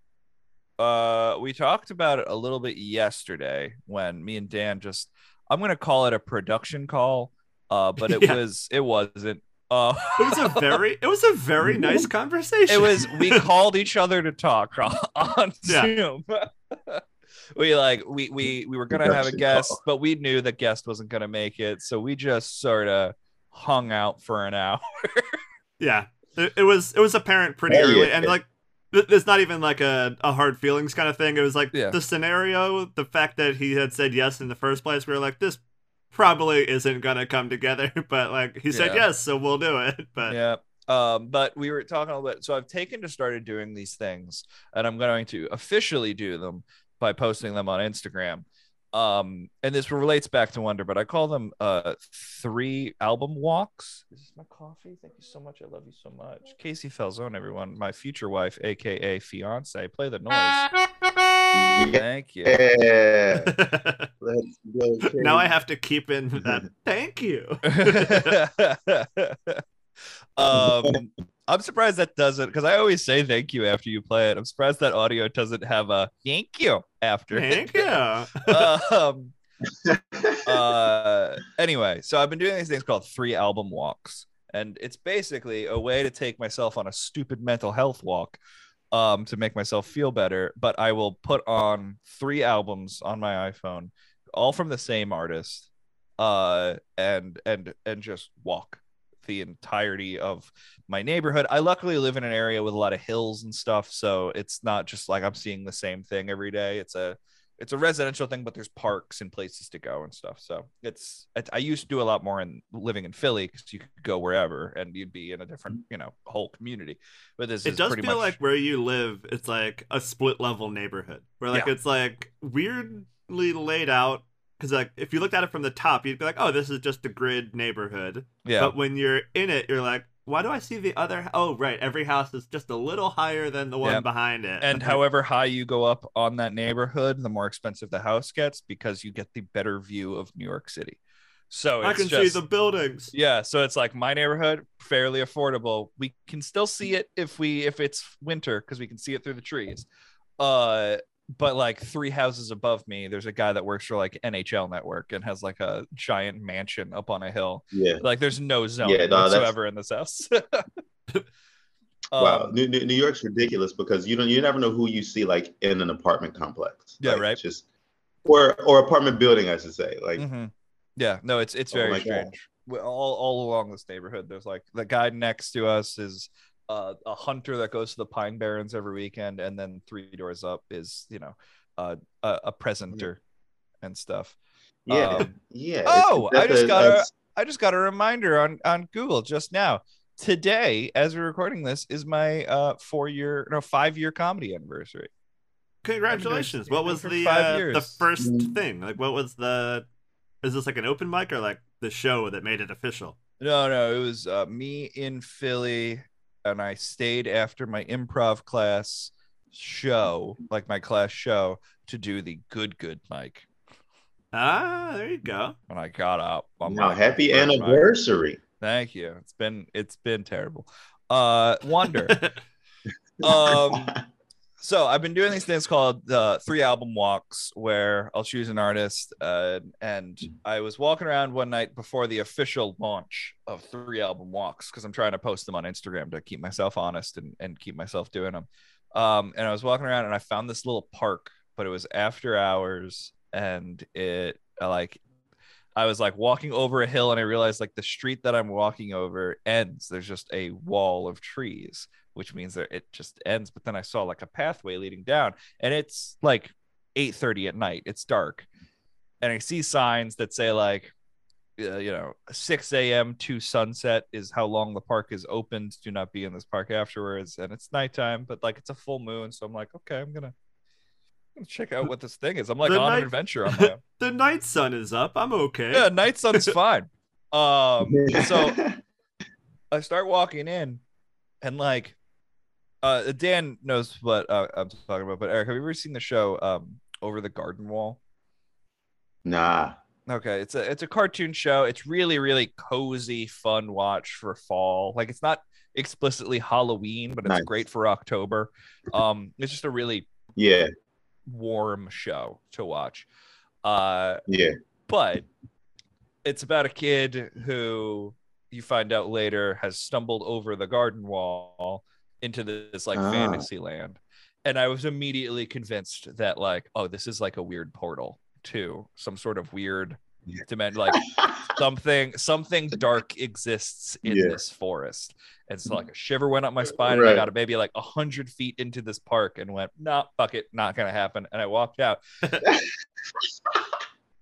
uh, we talked about it a little bit yesterday when me and Dan just I'm gonna call it a production call, uh, but it yeah. was it wasn't. Uh, it was a very, it was a very nice conversation. It was we called each other to talk on, on yeah. Zoom. We like we we we were gonna have a guest, but we knew the guest wasn't gonna make it, so we just sort of hung out for an hour. Yeah, it, it was it was apparent pretty oh, early, yeah. and like it's not even like a, a hard feelings kind of thing. It was like yeah. the scenario, the fact that he had said yes in the first place. We were like, this probably isn't gonna come together, but like he said yeah. yes, so we'll do it. But yeah. Um, but we were talking a little bit. So I've taken to started doing these things, and I'm going to officially do them by posting them on Instagram. Um, and this relates back to Wonder, but I call them uh, three album walks. This is my coffee. Thank you so much. I love you so much. Casey Falzone, everyone. My future wife, A K A fiance. Play the noise. Yeah. Thank you. Yeah. Let's go, now I have to keep in that. Thank you. um, I'm surprised that doesn't, because I always say thank you after you play it. I'm surprised that audio doesn't have a thank you after. Thank you. um, uh, anyway, so I've been doing these things called three album walks, and it's basically a way to take myself on a stupid mental health walk um, to make myself feel better. But I will put on three albums on my iPhone, all from the same artist, uh, and and and just walk the entirety of my neighborhood. I luckily live in an area with a lot of hills and stuff, so it's not just like I'm seeing the same thing every day. It's a it's a residential thing, but there's parks and places to go and stuff. So it's, it's I used to do a lot more in living in Philly, because you could go wherever and you'd be in a different, you know, whole community. But this it is does pretty feel much... like where you live, it's like a split level neighborhood where like yeah. it's like weirdly laid out. Because like if you looked at it from the top, you'd be like, oh, this is just a grid neighborhood. Yeah. But when you're in it, you're like, Why do I see the other? Oh, right. Every house is just a little higher than the one yep. behind it. And however high you go up on that neighborhood, the more expensive the house gets because you get the better view of New York City. So it's I can just, see the buildings. Yeah. So it's like my neighborhood, fairly affordable. We can still see it if we if it's winter because we can see it through the trees. Uh, but like three houses above me, there's a guy that works for like N H L Network and has like a giant mansion up on a hill. Yeah. Like there's no zone yeah, no, whatsoever in this house. um, wow. New, New York's ridiculous because you don't you never know who you see like in an apartment complex. Yeah. Like, right. Just or or apartment building, I should say. Like. Mm-hmm. Yeah, no, it's it's very oh strange. All all along this neighborhood, there's like the guy next to us is uh, a hunter that goes to the Pine Barrens every weekend, and then three doors up is you know uh, a, a presenter yeah. and stuff. Yeah, um, yeah. Oh, I just got a, I just got a reminder on on Google just now. Today, as we're recording this, is my uh, four year no five year comedy anniversary. Congratulations! What was the uh, the first thing? Like, what was the Is this like an open mic or like the show that made it official? No, no, it was uh, me in Philly, and I stayed after my improv class show, like my class show, to do the good, good mic. Ah, there you go. When I got up, I'm wow, like, happy anniversary! Mic. Thank you. It's been it's been terrible. Uh, wonder. um. So I've been doing these things called the uh, three album walks where I'll choose an artist. Uh, and I was walking around one night before the official launch of three album walks because I'm trying to post them on Instagram to keep myself honest and, and keep myself doing them. Um, and I was walking around and I found this little park, but it was after hours. And it like I was like walking over a hill and I realized like the street that I'm walking over ends. There's just a wall of trees, which means that it just ends. But then I saw like a pathway leading down and it's like eight thirty at night. It's dark. And I see signs that say like, uh, you know, six a.m. to sunset is how long the park is opened. Do not be in this park afterwards. And it's nighttime, but like it's a full moon. So I'm like, okay, I'm going to check out what this thing is. I'm like the on night- an adventure. On my own. The night sun is up. I'm okay. Yeah, night sun's fine. Um, so I start walking in and like, Uh, Dan knows what uh, I'm talking about, but Eric, have you ever seen the show um, Over the Garden Wall? Nah. Okay, it's a it's a cartoon show. It's really, really cozy, fun watch for fall. Like, it's not explicitly Halloween, but it's nice. Great for October. Um, it's just a really yeah warm show to watch. Uh, yeah. But it's about a kid who you find out later has stumbled over the garden wall into this like ah. fantasy land, and I was immediately convinced that like, oh, this is like a weird portal to some sort of weird yeah. dimension, like something something dark exists in yeah. this forest. And so like a shiver went up my spine, right. and I got maybe like a hundred feet into this park and went, nah, fuck it, not gonna happen, and I walked out.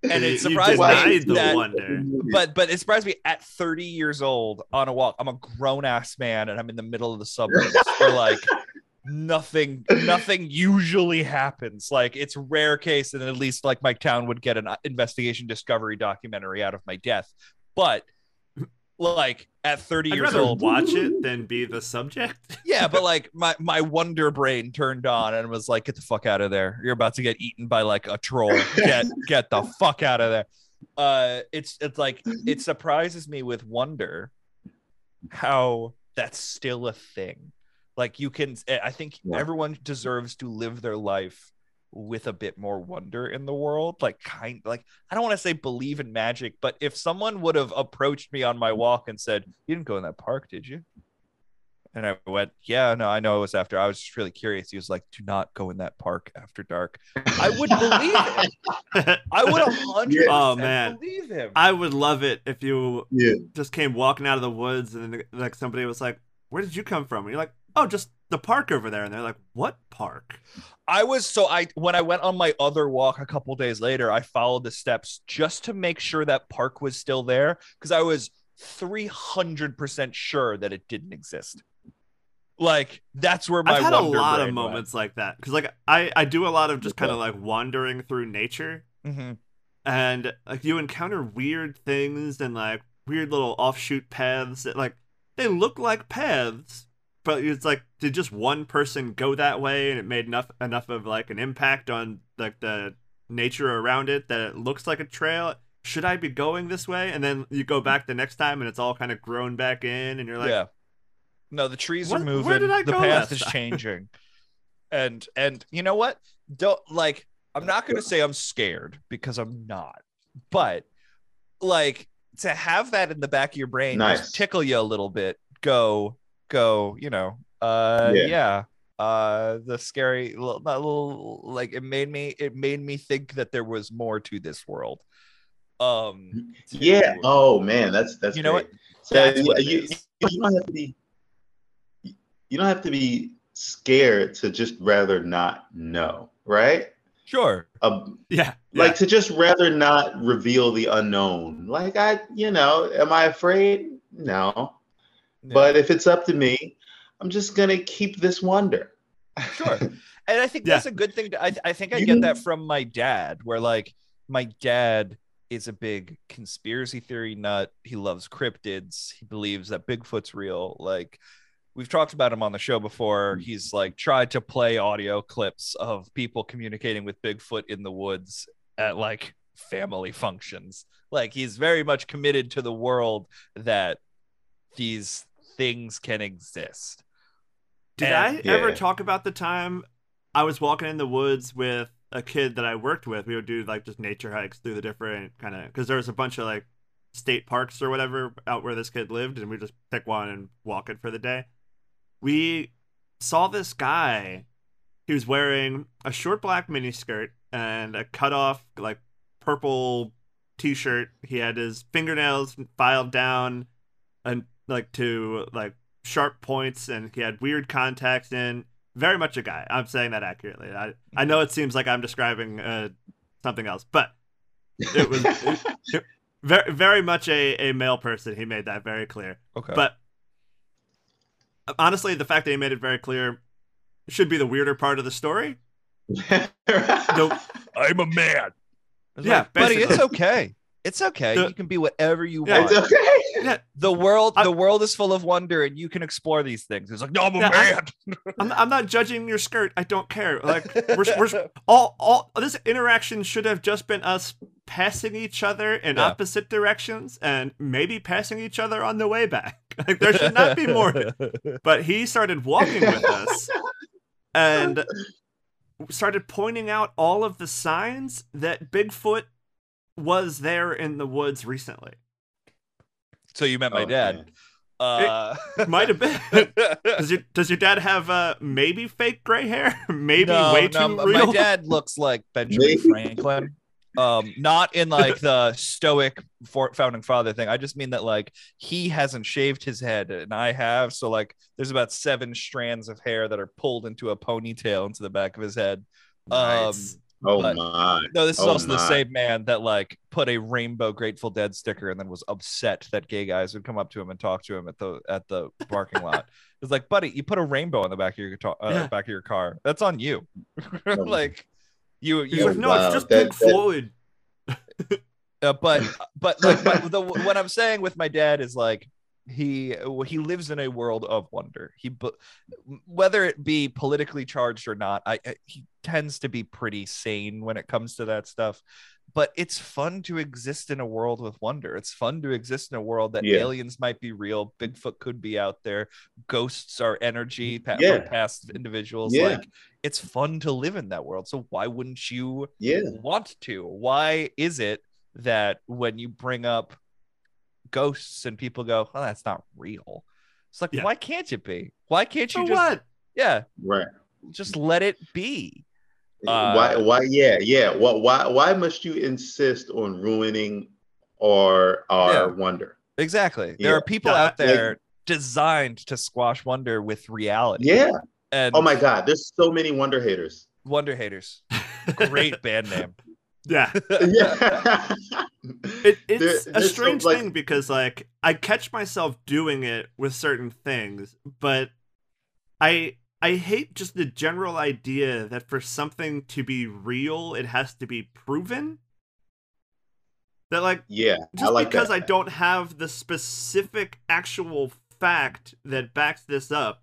And it surprised me that, wonder. but but it surprised me at thirty years old on a walk. I'm a grown ass man and I'm in the middle of the suburbs where like nothing nothing usually happens. Like it's rare case, and at least like my town would get an investigation discovery documentary out of my death. But like at thirty I'd years old, watch it than be the subject. Yeah, but like my my wonder brain turned on and was like, "Get the fuck out of there! You're about to get eaten by like a troll. Get get the fuck out of there!" Uh, it's it's like it surprises me with wonder how that's still a thing. Like you can, I think yeah. everyone deserves to live their life with a bit more wonder in the world. Like kind like I don't want to say believe in magic, but if someone would have approached me on my walk and said, "You didn't go in that park, did you?" And I went, "Yeah, no, I know it was after. I was just really curious." He was like, "Do not go in that park after dark." I would believe it. I would one hundred percent oh, man. believe him. I would love it if you yeah. just came walking out of the woods and like somebody was like, "Where did you come from?" And you're like, "Oh, just the park over there." And they're like, "What park?" I was so I when I went on my other walk a couple days later, I followed the steps just to make sure that park was still there because I was three hundred percent sure that it didn't exist. Like that's where my I've had a lot of moments went. Like that because like I I do a lot of just kind of like wandering through nature mm-hmm. and like you encounter weird things and like weird little offshoot paths that like they look like paths, but it's like, did just one person go that way and it made enough enough of like an impact on like the nature around it that it looks like a trail? Should I be going this way? And then you go back the next time and it's all kind of grown back in, and you're like, yeah. No, the trees what, are moving. Where did I the go path is changing. And and you know what? Don't like I'm not gonna say I'm scared, because I'm not, but like to have that in the back of your brain, nice. Just tickle you a little bit. Go, go, you know, uh, yeah. yeah. Uh, the scary little, little, like it made me, it made me think that there was more to this world. Um, yeah. To, oh man, that's that's. You great. Know what? So that's you, what you, you don't have to be. You don't have to be scared to just rather not know, right? Sure. Um, yeah. Like yeah. to just rather not reveal the unknown. Like I, you know, am I afraid? No. no. But if it's up to me, I'm just gonna keep this wonder. Sure. And I think yeah. that's a good thing. To, I I think I you, get that from my dad, where like my dad is a big conspiracy theory nut. He loves cryptids. He believes that Bigfoot's real. Like. We've talked about him on the show before. He's like tried to play audio clips of people communicating with Bigfoot in the woods at like family functions. Like he's very much committed to the world that these things can exist. Did and, I yeah. ever talk about the time I was walking in the woods with a kid that I worked with? We would do like just nature hikes through the different kind of, because there was a bunch of like state parks or whatever out where this kid lived, and we just pick one and walk it for the day. We saw this guy. He was wearing a short black miniskirt and a cut-off, like, purple t-shirt. He had his fingernails filed down and like to, like, sharp points, and he had weird contacts in. Very much a guy. I'm saying that accurately. I, I know it seems like I'm describing uh, something else, but it was it, it, very, very much a, a male person. He made that very clear. Okay. But honestly, the fact that he made it very clear should be the weirder part of the story. the, I'm a man. Yeah, like, buddy, it's okay. It's okay. The, you can be whatever you yeah, want. It's okay. Yeah. The world, I, the world is full of wonder, and you can explore these things. It's like, no, I'm a yeah, man. I, I'm, I'm not judging your skirt. I don't care. Like, we're, we're all, all this interaction should have just been us passing each other in yeah. opposite directions, and maybe passing each other on the way back. Like, there should not be more. But he started walking with us and started pointing out all of the signs that Bigfoot was there in the woods recently. So you met my oh, dad. Man. Uh it might have been. Does your, does your dad have uh, maybe fake gray hair? Maybe no, way no, too my real? My dad looks like Benjamin Franklin. Um, not in like the stoic for- founding father thing. I just mean that like he hasn't shaved his head and I have. So like there's about seven strands of hair that are pulled into a ponytail into the back of his head. Nice. Um, oh my. No, this is oh also my. the same man that like put a rainbow Grateful Dead sticker and then was upset that gay guys would come up to him and talk to him at the at the parking lot. It's like, buddy, you put a rainbow on the back of your guitar, uh, yeah. back of your car. That's on you. Like. You, you like, no, wow, it's just Pink Floyd. uh, but, but like, but the, what I'm saying with my dad is like he he lives in a world of wonder. He, whether it be politically charged or not, I, I he tends to be pretty sane when it comes to that stuff. But it's fun to exist in a world with wonder. It's fun to exist in a world that yeah. aliens might be real, Bigfoot could be out there, ghosts are energy pa- yeah. past individuals. Yeah. Like, it's fun to live in that world. So why wouldn't you yeah. want to? Why is it that when you bring up ghosts and people go, "Oh, that's not real," it's like, yeah. why can't it be? Why can't you so just what? yeah, right? Just let it be. Uh, why? Why? Yeah, yeah. Why? Why? Why must you insist on ruining our our yeah, wonder? Exactly. Yeah. There are people yeah. out there like, designed to squash wonder with reality. Yeah. And oh my God, there's so many wonder haters. Wonder haters. Great band name. Yeah. yeah. it, it's there, a strange so, like, thing because, like, I catch myself doing it with certain things, but I. I hate just the general idea that for something to be real, it has to be proven. That like, yeah, just I like because that. I don't have the specific actual fact that backs this up.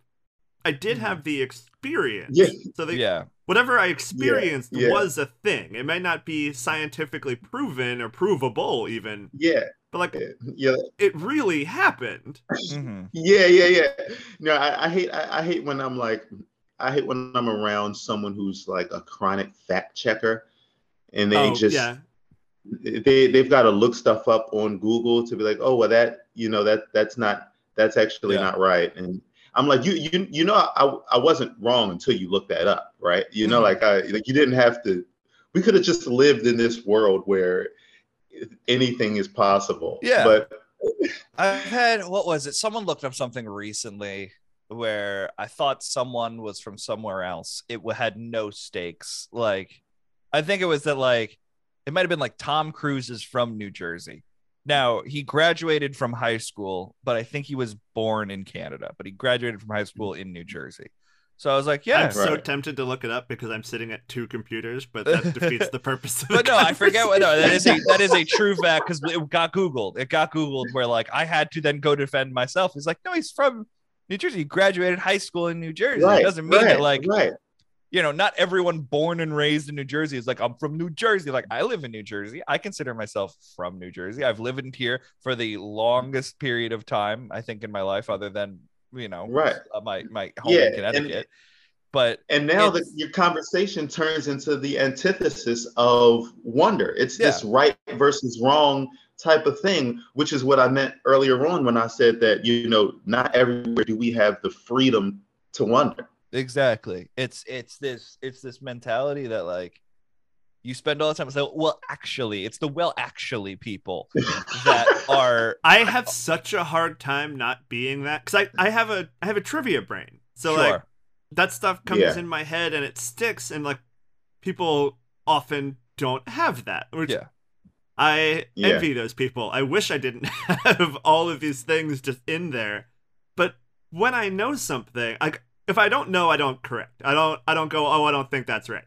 I did have the experience. Yeah. So they, yeah. whatever I experienced yeah. Yeah. was a thing. It may not be scientifically proven or provable even. Yeah. But like, yeah. it really happened. Mm-hmm. Yeah, yeah, yeah. No, I, I hate, I, I hate when I'm like, I hate when I'm around someone who's like a chronic fact checker, and they oh, just, yeah. they they've got to look stuff up on Google to be like, oh well, that you know that that's not that's actually yeah. not right. And I'm like, you you you know, I I wasn't wrong until you looked that up, right? You mm-hmm. know, like I like you didn't have to. We could have just lived in this world where anything is possible. Yeah. But I've had, what was it? Someone looked up something recently where I thought someone was from somewhere else. It had no stakes. Like, I think it was that, like, it might've been like Tom Cruise is from New Jersey. Now, he graduated from high school, but I think he was born in Canada, but he graduated from high school in New Jersey. So I was like, yeah. I'm so right. tempted to look it up because I'm sitting at two computers, but that defeats the purpose of the But no, I forget what no, that is a that is a true fact because it got Googled. It got Googled where like I had to then go defend myself. He's like, no, he's from New Jersey. He graduated high school in New Jersey. Right, it doesn't mean right, that like right. you know, not everyone born and raised in New Jersey is like, I'm from New Jersey. Like, I live in New Jersey. I consider myself from New Jersey. I've lived here for the longest period of time, I think, in my life, other than you know, right? Uh, my my home yeah, in Connecticut, and, but and now the, your conversation turns into the antithesis of wonder. It's yeah. this right versus wrong type of thing, which is what I meant earlier on when I said that you know, not everywhere do we have the freedom to wonder. Exactly. It's it's this it's this mentality that like you spend all the time saying, well, actually, it's the well actually people that. Are I have such a hard time not being that because I, I have a I have a trivia brain. So sure. like that stuff comes yeah. in my head and it sticks, and like people often don't have that. Which yeah. I yeah. envy those people. I wish I didn't have all of these things just in there. But when I know something, like if I don't know, I don't correct. I don't I don't go, oh, I don't think that's right.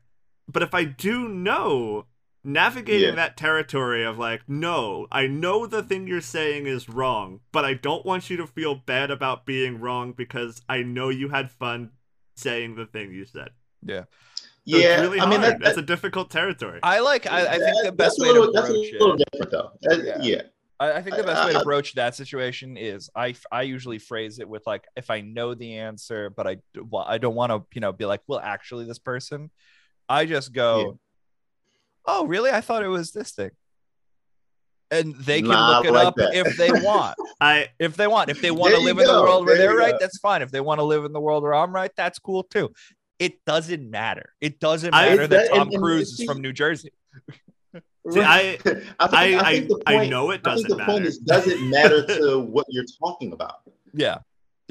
But if I do know, navigating yeah. that territory of like, no, I know the thing you're saying is wrong, but I don't want you to feel bad about being wrong because I know you had fun saying the thing you said. Yeah. So yeah. It's really I hard. mean, that, that, that's a difficult territory. I like, I, I think that, the best way little, to approach it. That's a little different though. That, yeah. yeah. I, I think the best I, I, way to approach that situation is I, I usually phrase it with like, if I know the answer, but I, well, I don't want to, you know, be like, well, actually this person, I just go, yeah. oh, really? I thought it was this thing. And they can nah, look it like up that. if they want. I if they want. If they want to live go. in the world where there they're right, go. that's fine. If they want to live in the world where I'm right, that's cool too. It doesn't matter. It doesn't matter I, that, that Tom Cruise is from New Jersey. See, I, I, I, I, point, I know it doesn't I think the matter. Point is, doesn't matter to what you're talking about. Yeah,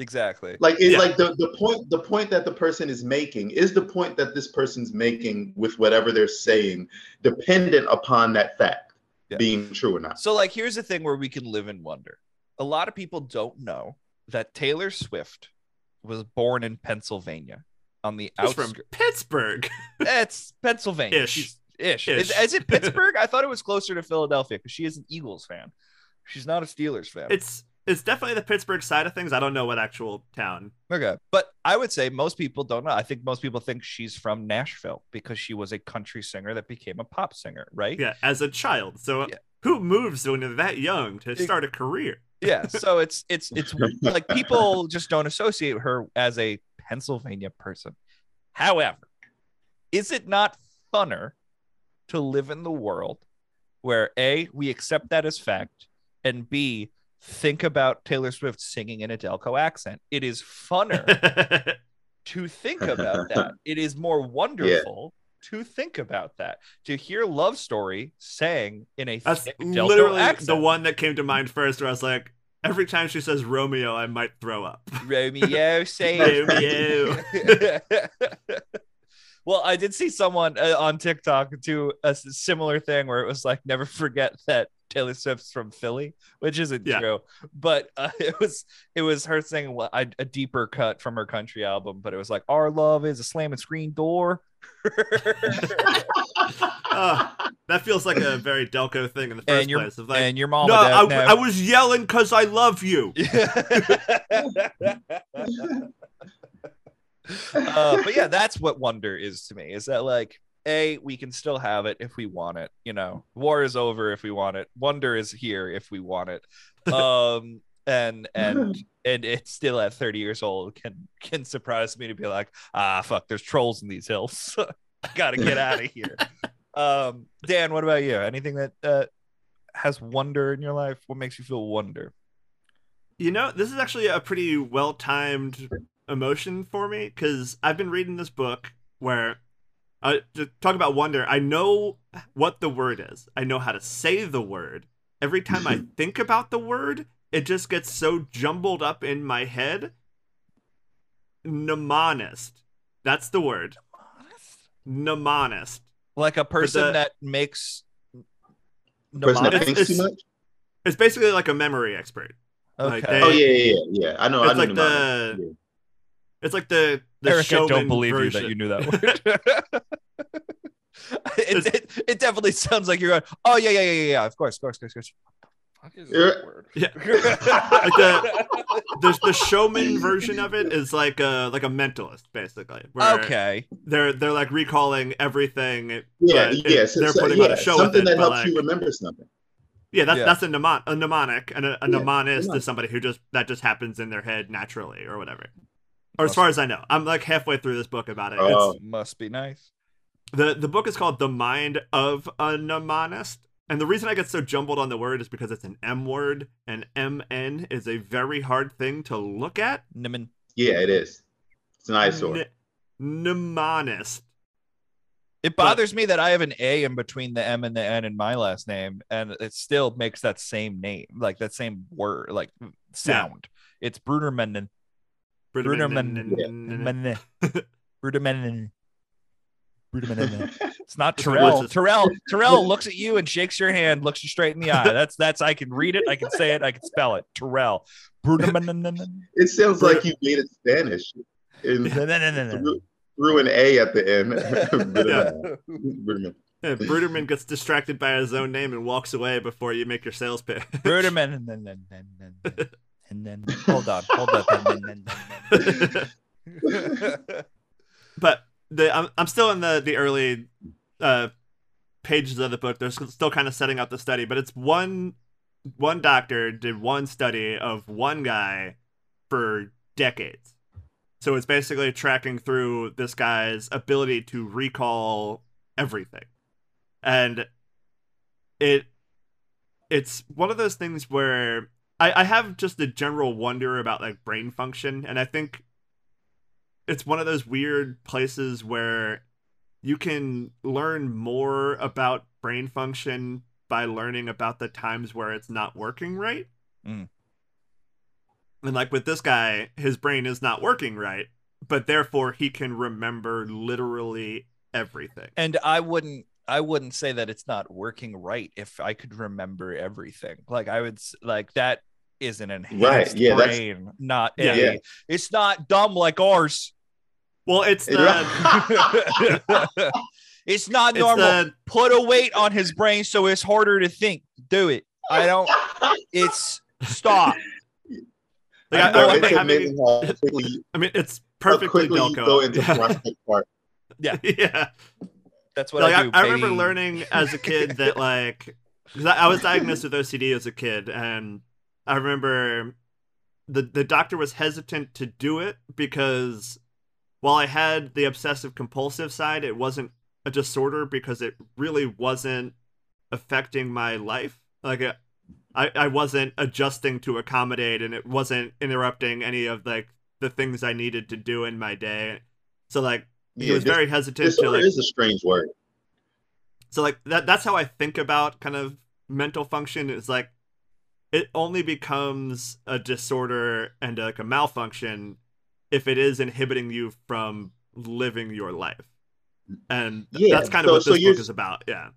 exactly. Like it's yeah. like the, the point the point that the person is making is the point that this person's making with whatever they're saying, dependent upon that fact yeah. being true or not. So like here's the thing where we can live in wonder. A lot of people don't know that Taylor Swift was born in Pennsylvania on the outskirts from Pittsburgh. That's Pennsylvania. Ish. Ish. Ish. Is, is it Pittsburgh? I thought it was closer to Philadelphia because she is an Eagles fan. She's not a Steelers fan. It's It's definitely the Pittsburgh side of things. I don't know what actual town. Okay. But I would say most people don't know. I think most people think she's from Nashville because she was a country singer that became a pop singer, right? Yeah, as a child. So yeah. who moves when they're that young to start a career? Yeah. So it's it's it's like people just don't associate her as a Pennsylvania person. However, is it not funner to live in the world where A, we accept that as fact, and B, think about Taylor Swift singing in a Delco accent? It is funner to think about that. It is more wonderful yeah. to think about that. To hear Love Story sang in a That's thick Delco literally accent. The one that came to mind first, where I was like, every time she says Romeo, I might throw up. Romeo, say Romeo. Well, I did see someone uh, on TikTok do a similar thing where it was like, never forget that Taylor Swift's from Philly, which isn't yeah. true, but uh, it was it was her singing well, I, a deeper cut from her country album, but it was like, our love is a slamming screen door uh, that feels like a very Delco thing in the first and your, place. Like, and your mom, no, I, no. I was yelling because I love you. uh, but yeah, that's what wonder is to me. Is that like, A, we can still have it if we want it. You know, war is over if we want it. Wonder is here if we want it. Um, and and and it's still at thirty years old can can surprise me to be like, ah, fuck, there's trolls in these hills. I gotta get out of here. Um, Dan, what about you? Anything that uh, has wonder in your life? What makes you feel wonder? You know, this is actually a pretty well-timed emotion for me because I've been reading this book where uh, to talk about wonder. I know what the word is. I know how to say the word. Every time I think about the word, it just gets so jumbled up in my head. Mnemonist. That's the word. Mnemonist. Like a person the, that makes mnemonics. It's, it's, it's basically like a memory expert. Okay. Like they, oh yeah, yeah, yeah. I know. It's I know like the. Yeah. It's like the. the Eric, I don't believe version. you that you knew that word. it, it it definitely sounds like you're going, oh yeah, yeah, yeah, yeah, yeah. Of course, of course, of course, of course. What the fuck is that word? Yeah. Like the, the the showman version of it is like a like a mentalist, basically. Okay. They're they're like recalling everything. Yeah, yes. Yeah, so, they're so, putting yeah, on a show something with it, that helps like, you remember something. Yeah, that's yeah. that's a mnemon a mnemonic, and a, a yeah, mnemonist is somebody who just that just happens in their head naturally or whatever. Or must as far be. as I know, I'm like halfway through this book about it. Oh, it's, must be nice. the The book is called "The Mind of a Mnemonist." And the reason I get so jumbled on the word is because it's an M word, and M N is a very hard thing to look at. Mnemon. Yeah, it is. It's an eyesore. Mnemonist. It bothers but, me that I have an A in between the M and the N in my last name, and it still makes that same name, like that same word, like sound. Yeah. It's Brudermannen. Brudermannen. Brudermannen. It's not Terrell. Terrell Terrell looks at you and shakes your hand, looks you straight in the eye. That's that's I can read it, I can say it, I can spell it. Terrell. It sounds like you made it Spanish. In, no, no, no, no. Through, through an A at the end. Bruderman. Yeah. Yeah, Bruderman gets distracted by his own name and walks away before you make your sales pitch. Bruderman. And then hold on, hold on. But The, I'm, I'm still in the, the early uh, pages of the book. They're still kind of setting up the study, but it's one one doctor did one study of one guy for decades. So it's basically tracking through this guy's ability to recall everything. And it it's one of those things where I, I have just a general wonder about like brain function, and I think it's one of those weird places where you can learn more about brain function by learning about the times where it's not working right. Mm. And like with this guy, his brain is not working right, but therefore he can remember literally everything. And I wouldn't, I wouldn't say that it's not working right if I could remember everything. Like I would like that is an enhanced right. yeah, brain, not yeah, a, yeah. It's not dumb like ours. Well, it's the it's not it's normal. The... Put a weight on his brain so it's harder to think. Do it. I don't. It's stop. Like, I, know, I, think, I, mean, quickly, I mean, it's perfectly go into yeah. Part. yeah, yeah. That's what like, I do. I, I remember learning as a kid that like because I, I was diagnosed with O C D as a kid, and I remember the the doctor was hesitant to do it because while I had the obsessive compulsive side, it wasn't a disorder because it really wasn't affecting my life. Like I, I wasn't adjusting to accommodate, and it wasn't interrupting any of like the things I needed to do in my day. So like yeah, he was dis- very hesitant. Disorder to, like, is a strange word. So like that that's how I think about kind of mental function. It's like it only becomes a disorder and like a malfunction if it is inhibiting you from living your life. And yeah, that's kind so, of what this so book is about. Yeah.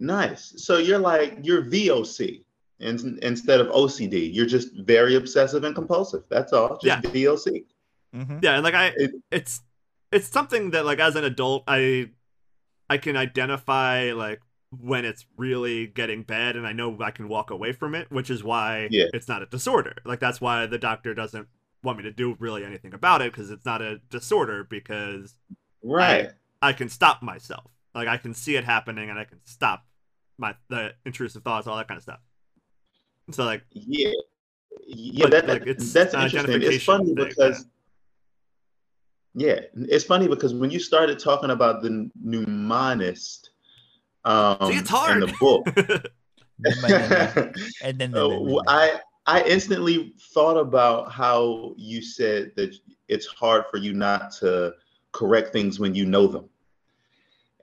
Nice. So you're like, you're V O C in, instead of O C D. You're just very obsessive and compulsive. That's all. Just yeah. V O C. Mm-hmm. Yeah. And like I, it, it's, it's something that, like, as an adult, I I can identify, like, when it's really getting bad, and I know I can walk away from it, which is why yeah. it's not a disorder. Like, that's why the doctor doesn't want me to do really anything about it, because it's not a disorder, because right. I, I can stop myself. Like, I can see it happening, and I can stop my the intrusive thoughts, all that kind of stuff. So, like... Yeah. Yeah, but, that, like, it's that's interesting. It's funny thing, because... Yeah. yeah, it's funny because when you started talking about the mnemonist... Um, See, it's hard. In the book. and then so I I instantly thought about how you said that it's hard for you not to correct things when you know them,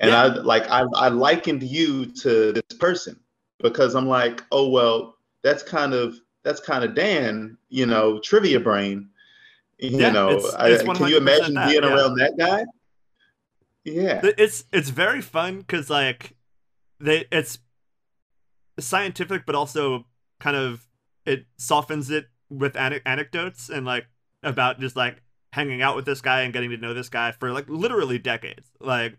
and yeah. I like I, I likened you to this person because I'm like, oh well, that's kind of that's kind of Dan, you know, trivia brain, you yeah, know. It's, it's I, can you imagine that, being yeah. around that guy? Yeah, it's it's very fun because like. They, it's scientific, but also kind of it softens it with ane- anecdotes and like about just like hanging out with this guy and getting to know this guy for like literally decades. Like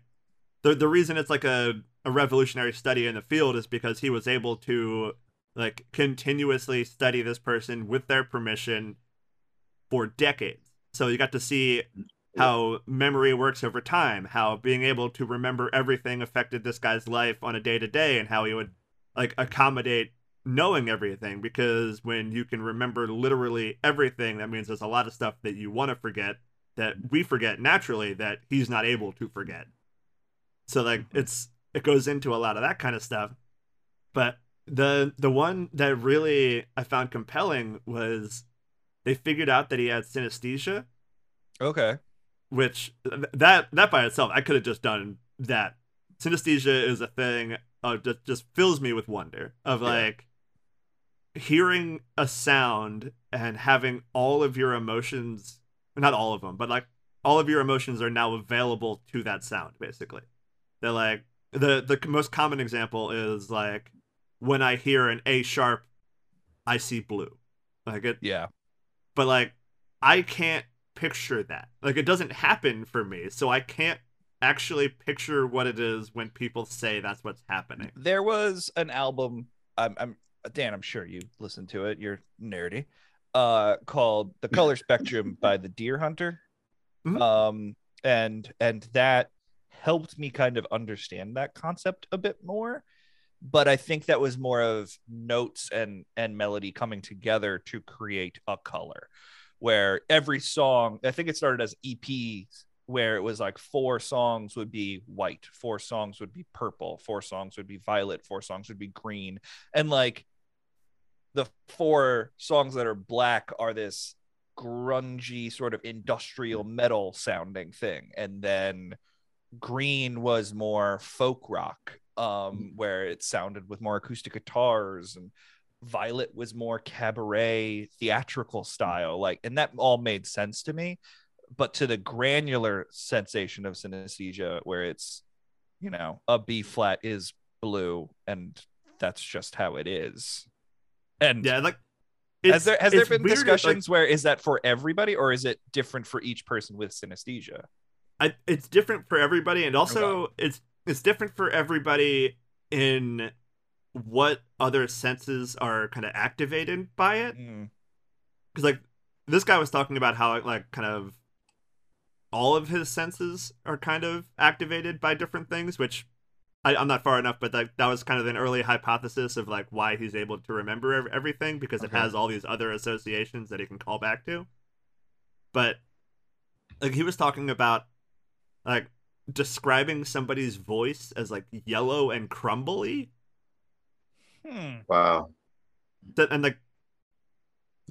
the the reason it's like a, a revolutionary study in the field is because he was able to like continuously study this person with their permission for decades. So you got to see how memory works over time, how being able to remember everything affected this guy's life on a day-to-day, and how he would like accommodate knowing everything, because when you can remember literally everything, that means there's a lot of stuff that you want to forget that we forget naturally that he's not able to forget. So like it's it goes into a lot of that kind of stuff. But the the one that really I found compelling was they figured out that he had synesthesia. Okay. Which that that by itself, I could have just done that. Synesthesia is a thing of just, just fills me with wonder of like yeah. hearing a sound and having all of your emotions, not all of them, but like all of your emotions are now available to that sound. Basically, they're like the the most common example is like when I hear an A sharp, I see blue. Like it, yeah. But like I can't picture that. Like it doesn't happen for me, so I can't actually picture what it is when people say that's what's happening. There was an album I'm, I'm Dan, I'm sure you listened to it, you're nerdy, uh called The Color Spectrum by the Deer Hunter. Mm-hmm. um and and that helped me kind of understand that concept a bit more, but I think that was more of notes and and melody coming together to create a color. Where every song, I think it started as E Ps, where it was like four songs would be white, four songs would be purple, four songs would be violet, four songs would be green. And like the four songs that are black are this grungy sort of industrial metal sounding thing. And then green was more folk rock, um, where it sounded with more acoustic guitars, and violet was more cabaret theatrical style, like, and that all made sense to me. But to the granular sensation of synesthesia, where it's, you know, a B flat is blue and that's just how it is. And yeah, like has there has there been discussions like, where is that for everybody or is it different for each person with synesthesia? I, it's different for everybody, and also okay. it's it's different for everybody in what other senses are kind of activated by it. Mm. Cause like this guy was talking about how like kind of all of his senses are kind of activated by different things, which I, I'm not far enough, but like that was kind of an early hypothesis of like why he's able to remember ev- everything because okay. it has all these other associations that he can call back to. But like he was talking about like describing somebody's voice as like yellow and crumbly. Hmm. Wow. And like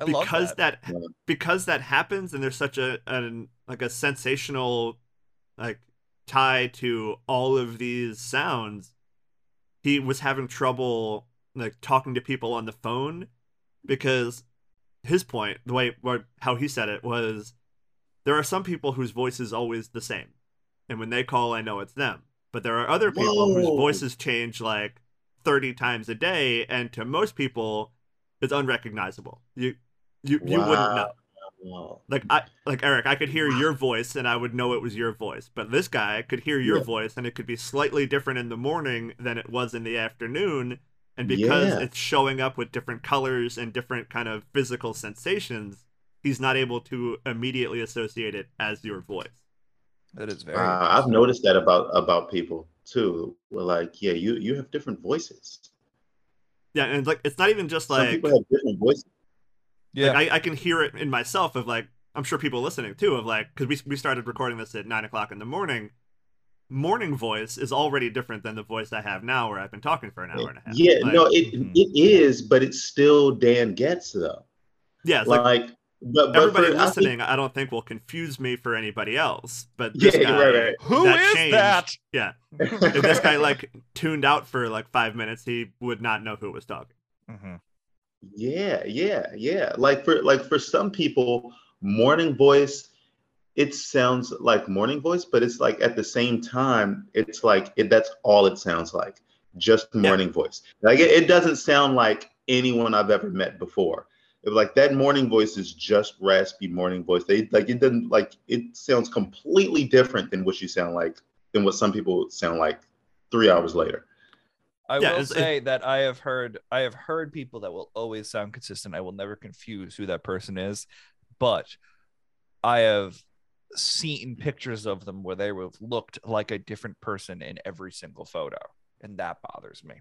because that, that yeah. because that happens, and there's such a an like a sensational like tie to all of these sounds, he was having trouble like talking to people on the phone because his point, the way or how he said it was, there are some people whose voice is always the same, and when they call, I know it's them. But there are other people Whoa. whose voices change like thirty times a day, and to most people it's unrecognizable. You you, wow. you wouldn't know. Wow. Like I, like Eric, I could hear your voice and I would know it was your voice. But this guy could hear your yeah. voice, and it could be slightly different in the morning than it was in the afternoon. And because yeah. it's showing up with different colors and different kind of physical sensations, he's not able to immediately associate it as your voice. That is very. Uh, I've noticed that about about people too. We're like, yeah, you you have different voices. Yeah, and like it's not even just like some people have different voices. Yeah, like I, I can hear it in myself of like, I'm sure people listening too of like, because we, we started recording this at nine o'clock in the morning. Morning voice is already different than the voice I have now where I've been talking for an hour and a half. Yeah, like, no, it mm-hmm. it is, but it's still Dan Getz though. Yeah, it's like, like but, but everybody for, listening, I, think, I don't think will confuse me for anybody else. But this yeah, guy, right, right. who that is changed, that? Yeah, if this guy like tuned out for like five minutes, he would not know who was talking. Mm-hmm. Yeah, yeah, yeah. Like for like for some people, morning voice, it sounds like morning voice, but it's like at the same time, it's like it, that's all it sounds like, just morning yeah. voice. Like it, it doesn't sound like anyone I've ever met before. It, like that morning voice is just raspy morning voice. They like it doesn't like it sounds completely different than what you sound like than what some people sound like three hours later. I yeah, will say it, that I have heard I have heard people that will always sound consistent. I will never confuse who that person is, but I have seen pictures of them where they would have looked like a different person in every single photo, and that bothers me.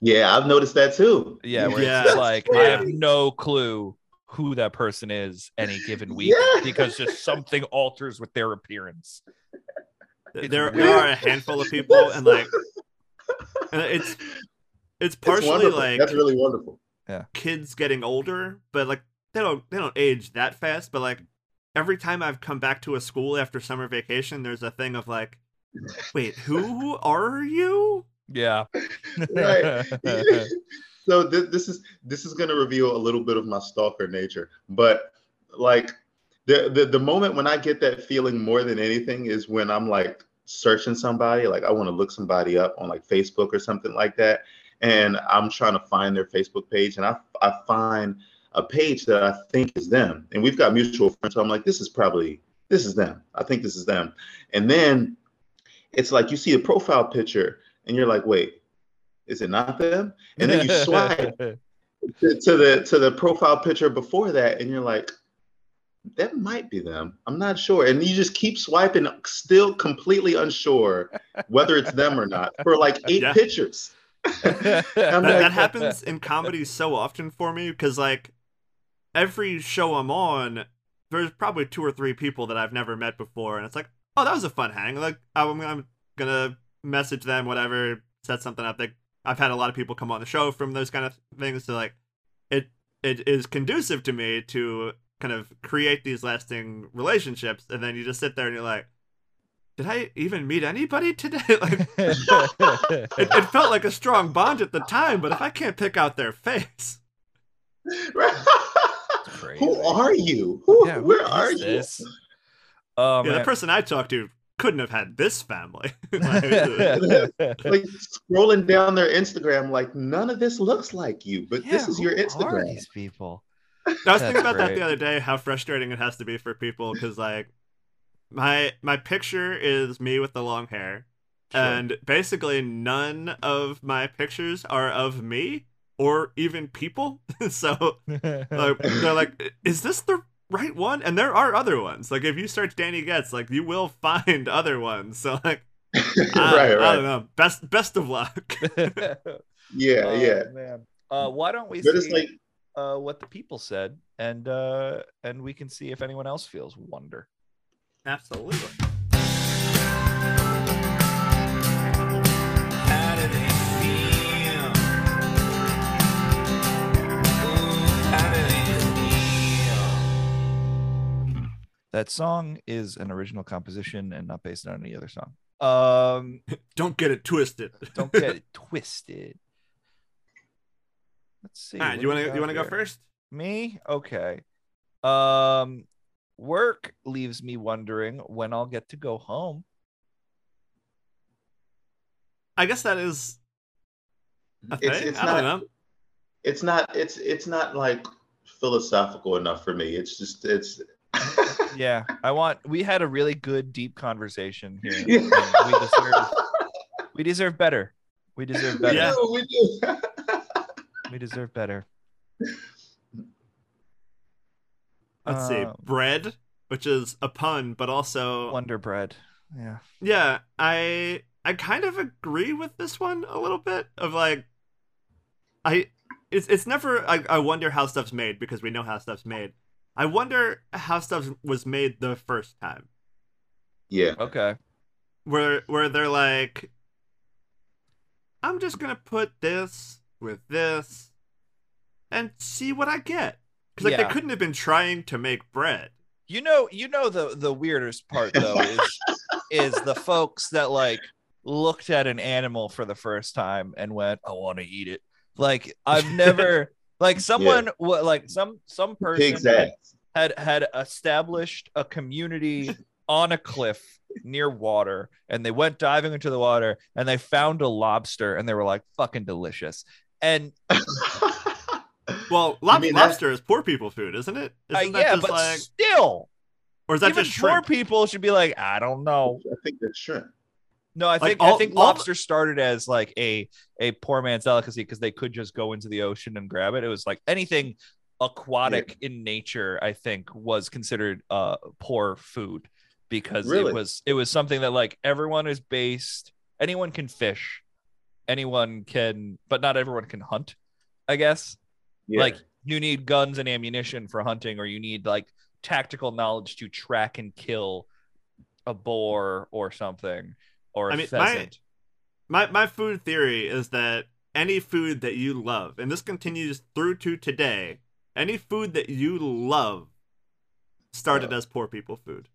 Yeah, I've noticed that too. Yeah, where yeah. it's like crazy. I have no clue who that person is any given week yeah. because just something alters with their appearance. It's there weird. Are a handful of people, and like. It's it's partially it's like that's really wonderful. Yeah, kids getting older, but like they don't they don't age that fast. But like every time I've come back to a school after summer vacation, there's a thing of like, wait, who are you? Yeah, right. So th this is this is gonna reveal a little bit of my stalker nature, but like the the the moment when I get that feeling more than anything is when I'm like. Searching somebody, like I want to look somebody up on like Facebook or something like that, and I'm trying to find their Facebook page, and I I find a page that I think is them, and we've got mutual friends, so I'm like, this is probably this is them. I think this is them, and then it's like you see a profile picture, and you're like, wait, is it not them? And then you swipe to, to the to the profile picture before that, and you're like. That might be them. I'm not sure. And you just keep swiping, still completely unsure whether it's them or not for like eight yeah. pictures. that, like, that happens in comedy so often for me because like every show I'm on, there's probably two or three people that I've never met before. And it's like, oh, that was a fun hang. Like I'm, I'm going to message them, whatever, set something up. Like I've had a lot of people come on the show from those kind of things. So like it, it is conducive to me to kind of create these lasting relationships, and then you just sit there and you're like, did I even meet anybody today? Like, it, it felt like a strong bond at the time, but if I can't pick out their face, who are you? Who, yeah, where are this? You? Um, yeah, the person I talked to couldn't have had this family. like, like scrolling down their Instagram, like none of this looks like you, but yeah, this is your Instagram. Who are these people? I was thinking about that the other day, how frustrating it has to be for people, because like my my picture is me with the long hair, sure. and basically none of my pictures are of me or even people. So like, they're like, is this the right one? And there are other ones. Like if you search Danny Getz, like you will find other ones. So like, I, right, right. I don't know. Best best of luck. yeah, oh, yeah. Man. Uh, why don't we? But see... it's like Uh, what the people said, and uh, and we can see if anyone else feels wonder. Absolutely. How do they feel? Ooh, how do they feel? That song is an original composition and not based on any other song. Um, don't get it twisted. Don't get it twisted. Let's see. All right, you want to you want to go first? Me? Okay. Um, work leaves me wondering when I'll get to go home. I guess that is a thing. It's, it's I not, don't know. It's not. It's it's not like philosophical enough for me. It's just it's Yeah, I want. We had a really good, deep conversation here. Yeah. We deserve. We deserve better. We deserve better. Yeah, we do. We deserve better. Let's um, see, bread, which is a pun, but also Wonder Bread. Yeah. Yeah, I I kind of agree with this one a little bit. Of like, I it's it's never. I I wonder how stuff's made because we know how stuff's made. I wonder how stuff was made the first time. Yeah. Okay. Where where they're like, I'm just gonna put this with this, and see what I get. Because like yeah. they couldn't have been trying to make bread. You know, you know the the weirdest part though is is the folks that like looked at an animal for the first time and went, I want to eat it. Like I've never. Like someone, yeah. like some some person had, had had established a community on a cliff near water, and they went diving into the water, and they found a lobster, and they were like, "Fucking delicious!" And well, lob- lobster that? is poor people food, isn't it? Isn't uh, yeah, but like... still, or is that even just shrimp? Poor people should be like, I don't know. I think that's shrimp. No, I think like all, I think lobster started as like a a poor man's delicacy because they could just go into the ocean and grab it. It was like anything aquatic yeah. in nature, I think, was considered uh poor food because really? it was it was something that like everyone is based. Anyone can fish, anyone can, but not everyone can hunt. I guess yeah. like you need guns and ammunition for hunting, or you need like tactical knowledge to track and kill a boar or something. Or I mean, my, my my food theory is that any food that you love, and this continues through to today, any food that you love started oh. as poor people food.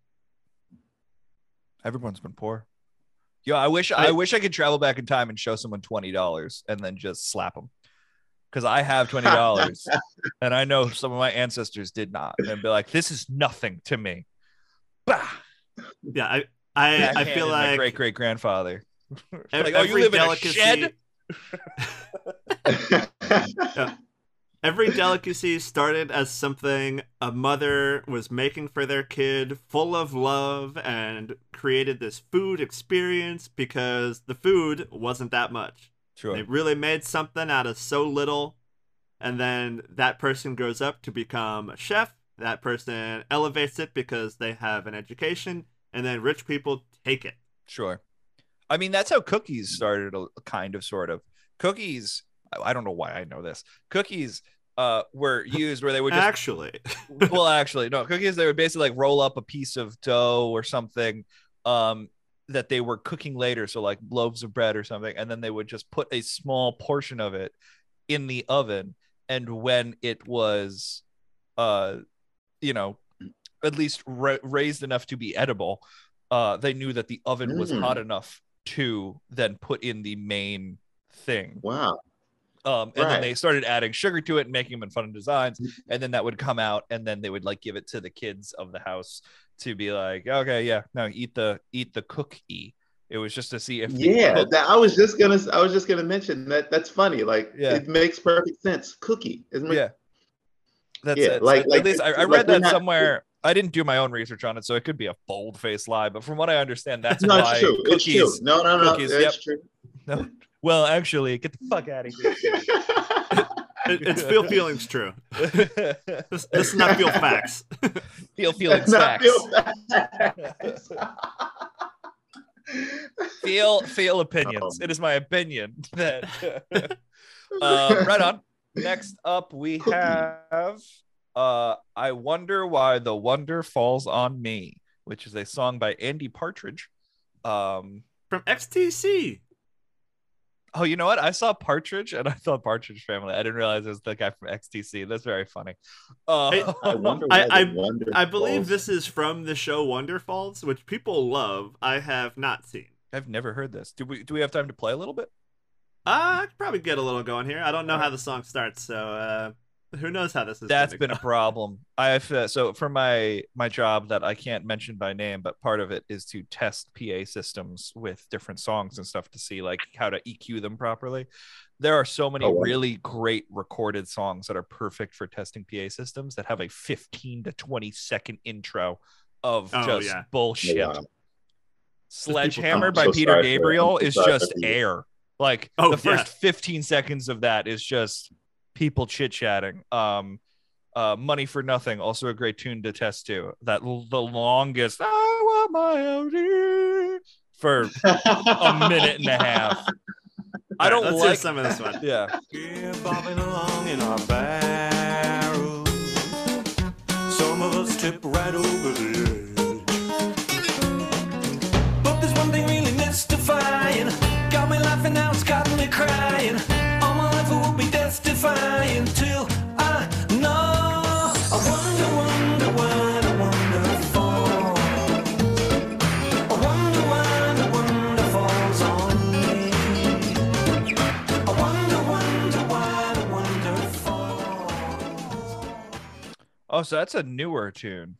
Everyone's been poor. Yo, I wish I, I wish I could travel back in time and show someone twenty dollars and then just slap them. Because I have twenty dollars and I know some of my ancestors did not. And be like, this is nothing to me. Bah! Yeah, I... I, yeah, I, I feel like my great great grandfather. Like, oh, you live delicacy, in a shed? Yeah. Every delicacy started as something a mother was making for their kid, full of love, and created this food experience because the food wasn't that much. Sure. They really made something out of so little, and then that person grows up to become a chef. That person elevates it because they have an education. And then rich people take it. Sure. I mean, that's how cookies started, kind of, sort of. Cookies, I don't know why I know this. Cookies uh, were used where they would just... Actually. Well, actually, no. Cookies, they would basically, like, roll up a piece of dough or something um, that they were cooking later. So, like, loaves of bread or something. And then they would just put a small portion of it in the oven. And when it was, uh, you know... at least ra- raised enough to be edible, uh, they knew that the oven mm. was hot enough to then put in the main thing. Wow. Um, and right. then they started adding sugar to it and making them in fun designs. And then that would come out and then they would like give it to the kids of the house to be like, okay, yeah, no, eat the, eat the cookie. It was just to see if. Yeah. That, I was just going to, I was just going to mention that. That's funny. Like yeah. it makes perfect sense. Cookie. Isn't it? Yeah. That's yeah, it. Like, so, like, at least I, I like read that not, somewhere. I didn't do my own research on it, so it could be a bold-faced lie. But from what I understand, that's no, why it's true. cookies. It's true. No, no, no, cookies, yep. true. No. Well, actually, get the fuck out of here. it, it's feel feelings true. This, this is not feel facts. Feel feelings facts. Feel, facts. feel feel opinions. Oh. It is my opinion that. Uh, right on. Next up, we have. Uh, I Wonder Why the Wonder Falls on Me, which is a song by Andy Partridge. Um, From X T C. Oh, you know what? I saw Partridge and I thought Partridge Family. I didn't realize it was the guy from X T C. That's very funny. Uh, I, I, wonder why I, the Wonder I, I believe this is from the show Wonderfalls, which people love. I have not seen. I've never heard this. Do we, do we have time to play a little bit? Uh, I could probably get a little going here. I don't know how the song starts, so... Uh... Who knows how this is? That's been go. a problem. I have uh, so for my my job that I can't mention by name, but part of it is to test P A systems with different songs and stuff to see like how to E Q them properly. There are so many oh, wow. really great recorded songs that are perfect for testing P A systems that have a fifteen to twenty second intro of oh, just yeah. bullshit. Yeah. Sledgehammer by so Peter Gabriel is just air. Like oh, the first yeah. fifteen seconds of that is just people chit-chatting. Um, uh, Money for Nothing, also a great tune to test to. That l- the longest I want my O D for a minute and a half. I don't right, let's like do some of this one. Yeah. We're bobbing along in our barrel. Some of us tip right over the edge. But there's one thing really mystifying. Got me laughing now, it's got me crying. All my life it will be death defying till I know. I wonder, wonder, wonder, wonderful. I wonder, wonder, wonderfalls on me. I wonder, wonder, wonder, wonderful. Oh, so that's a newer tune.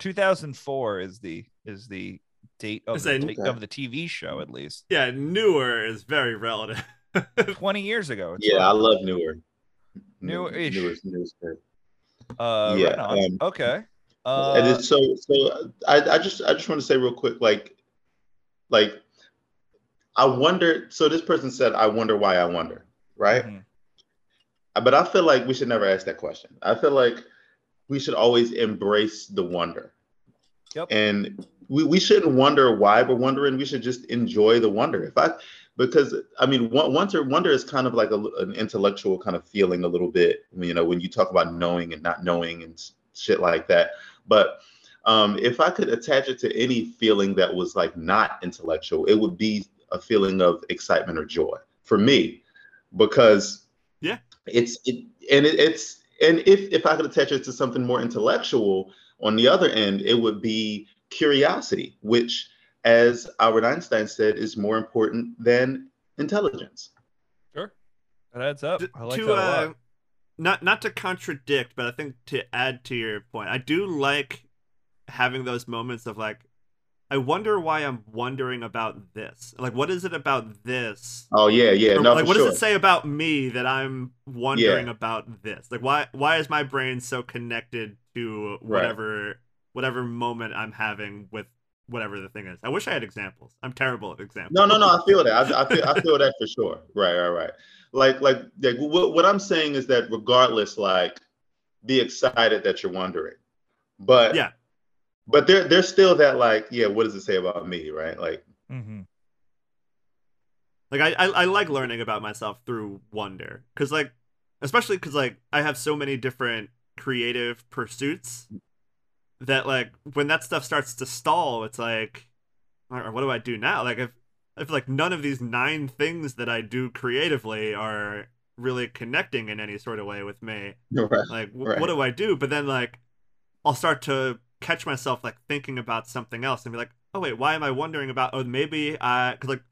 two thousand four is the is the date of the, t- of the T V show, at least. Yeah, newer is very relative. twenty years ago. Yeah, right. I love newer. Newer-ish. Newer, newer, newer. Uh, yeah. Right on. Um, okay. Uh, and it's so, so I, I just, I just want to say real quick, like, like, I wonder. So this person said, "I wonder why I wonder," right? Mm-hmm. But I feel like we should never ask that question. I feel like we should always embrace the wonder. Yep. And we, we shouldn't wonder why we're wondering. We should just enjoy the wonder. If I, because I mean, wonder wonder is kind of like a, an intellectual kind of feeling a little bit. You know, when you talk about knowing and not knowing and shit like that. But um, if I could attach it to any feeling that was like not intellectual, it would be a feeling of excitement or joy for me, because yeah, it's it and it, it's and if if I could attach it to something more intellectual. On the other end, it would be curiosity, which, as Albert Einstein said, is more important than intelligence. Sure. That adds up. I like to, that a lot. Uh, not, not to contradict, but I think to add to your point, I do like having those moments of like, I wonder why I'm wondering about this. Like, what is it about this? Oh, yeah, yeah. Or, no, like, what sure. does it say about me that I'm wondering yeah. about this? Like, why why is my brain so connected to whatever right. whatever moment I'm having with whatever the thing is? I wish I had examples. I'm terrible at examples. No, no, no. I feel that. I, I, feel, I feel that for sure. Right, right, right. Like, like, like what, what I'm saying is that regardless, like, be excited that you're wondering. But yeah. But there, there's still that, like, yeah, what does it say about me, right? Like, mm-hmm. like I, I, I like learning about myself through wonder. Because, like, especially because, like, I have so many different creative pursuits that, like, when that stuff starts to stall, it's like, all right, what do I do now? Like, if, if, like, none of these nine things that I do creatively are really connecting in any sort of way with me, right. like, w- right. what do I do? But then, like, I'll start to catch myself like thinking about something else and be like, oh wait, why am I wondering about, oh maybe I, because like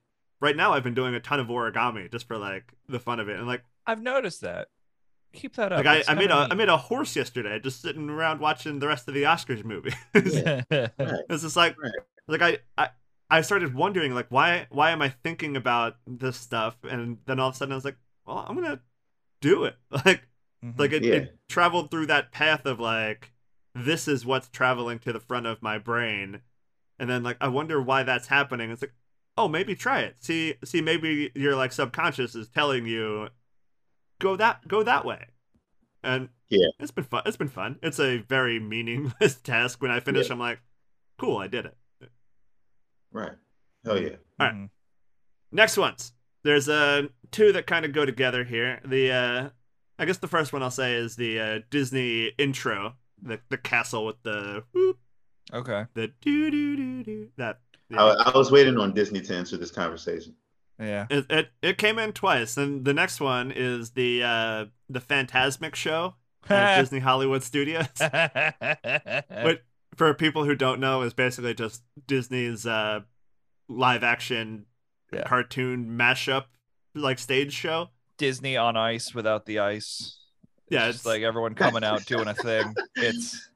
right now I've been doing a ton of origami just for like the fun of it, and like I've noticed that keep that up. Like I, I made a neat. I made a horse yesterday just sitting around watching the rest of the Oscars movies. Yeah. It's just like right. like I, I I started wondering like why why am I thinking about this stuff, and then all of a sudden I was like, well, I'm gonna do it. Like mm-hmm. like it, yeah. it traveled through that path of like, this is what's traveling to the front of my brain. And then like, I wonder why that's happening. It's like, oh, maybe try it. See, see, maybe your like subconscious is telling you go that, go that way. And yeah, it's been fun. It's been fun. It's a very meaningless task. When I finish, yeah. I'm like, cool, I did it. Right. Hell yeah. All right. Mm-hmm. Next ones. There's uh, two that kind of go together here. The, uh, I guess the first one I'll say is the uh, Disney intro. The the castle with the whoop, okay. The do do do do that. Yeah. I, I was waiting on Disney to answer this conversation. Yeah, it it, it came in twice, and the next one is the uh, the Fantasmic show at Disney Hollywood Studios. But for people who don't know, is basically just Disney's uh, live action yeah. cartoon mashup like stage show. Disney on ice without the ice. Yeah, it's, it's like everyone coming out doing a thing. It's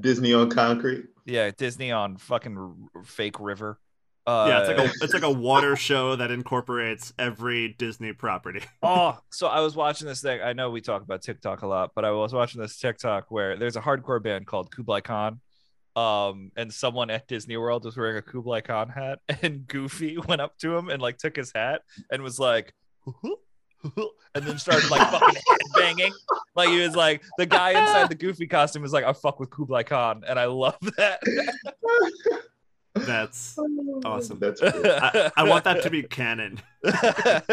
Disney on concrete. Yeah, Disney on fucking fake river. Uh, yeah, it's like a it's like a water show that incorporates every Disney property. Oh, so I was watching this thing. I know we talk about TikTok a lot, but I was watching this TikTok where there's a hardcore band called Kublai Khan, um, and someone at Disney World was wearing a Kublai Khan hat, and Goofy went up to him and like took his hat and was like, hoo-hoo, hoo-hoo, and then started like fucking headbanging. Like he was like, the guy inside the Goofy costume was like, I fuck with Kublai Khan, and I love that. That's awesome. That's I, I want that to be canon. Goofy's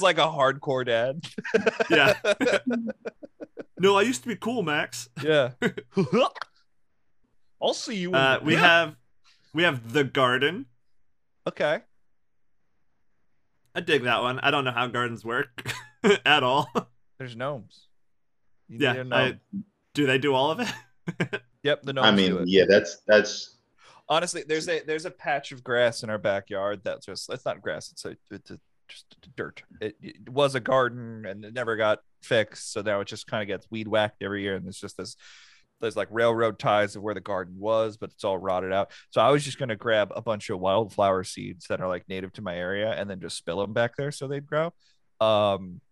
like a hardcore dad. Yeah. No, I used to be cool, Max. Yeah. I'll see you. Uh, we yeah. have we have The Garden. Okay. I dig that one. I don't know how gardens work at all. There's gnomes. You yeah. Gnome. I, do they do all of it? Yep. The gnomes. I mean, do it. yeah. That's that's. Honestly, there's a there's a patch of grass in our backyard that's just it's not grass, it's a, it's a, just dirt. It, it was a garden and it never got fixed, so now it just kind of gets weed whacked every year, and it's just this there's like railroad ties of where the garden was, but it's all rotted out. So I was just gonna grab a bunch of wildflower seeds that are like native to my area and then just spill them back there so they'd grow. Um,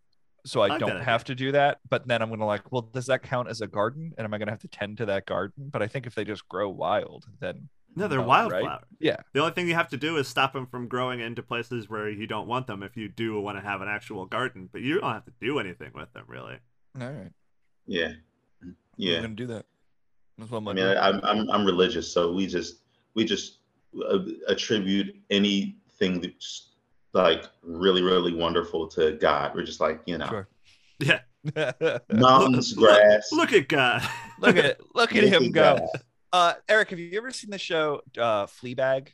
so I, I don't have to do that, but then I'm gonna like, well, does that count as a garden? And am I gonna have to tend to that garden? But I think if they just grow wild, then. No, they're oh, wildflowers. Right? Yeah. The only thing you have to do is stop them from growing into places where you don't want them if you do want to have an actual garden, but you don't have to do anything with them, really. All right. Yeah. Yeah. I'm going to do that. That's what I'm I mean, I, I'm, I'm I'm religious, so we just we just uh, attribute anything that's like really really wonderful to God. We're just like, you know. Sure. Yeah. Mountains, grass. Look, look at God. Look at look at look him go. God. Uh, Eric, have you ever seen the show uh, Fleabag?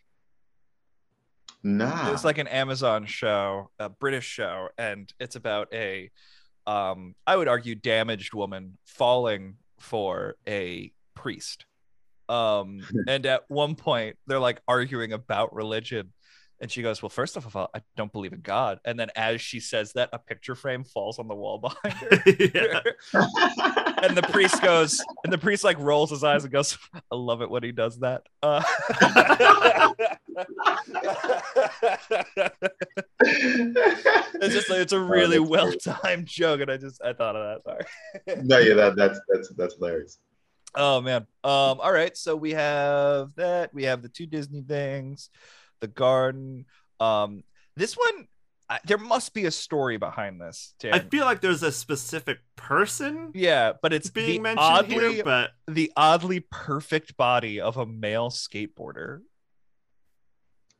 Nah. It's like an Amazon show, a British show, and it's about a, um, I would argue, damaged woman falling for a priest. Um, and at one point, they're like arguing about religion. And she goes, well, first of all, I don't believe in God. And then as she says that, a picture frame falls on the wall behind her. And the priest goes, and the priest like rolls his eyes and goes, I love it when he does that. Uh, it's just like, it's a really oh, well-timed joke. And I just, I thought of that. Sorry. No, yeah, that, that's, that's, that's hilarious. Oh, man. Um, all right. So we have that. We have the two Disney things. The garden. Um, this one, I, there must be a story behind this, Tim. I feel like there's a specific person. Yeah, but it's being mentioned oddly, here. But the oddly perfect body of a male skateboarder.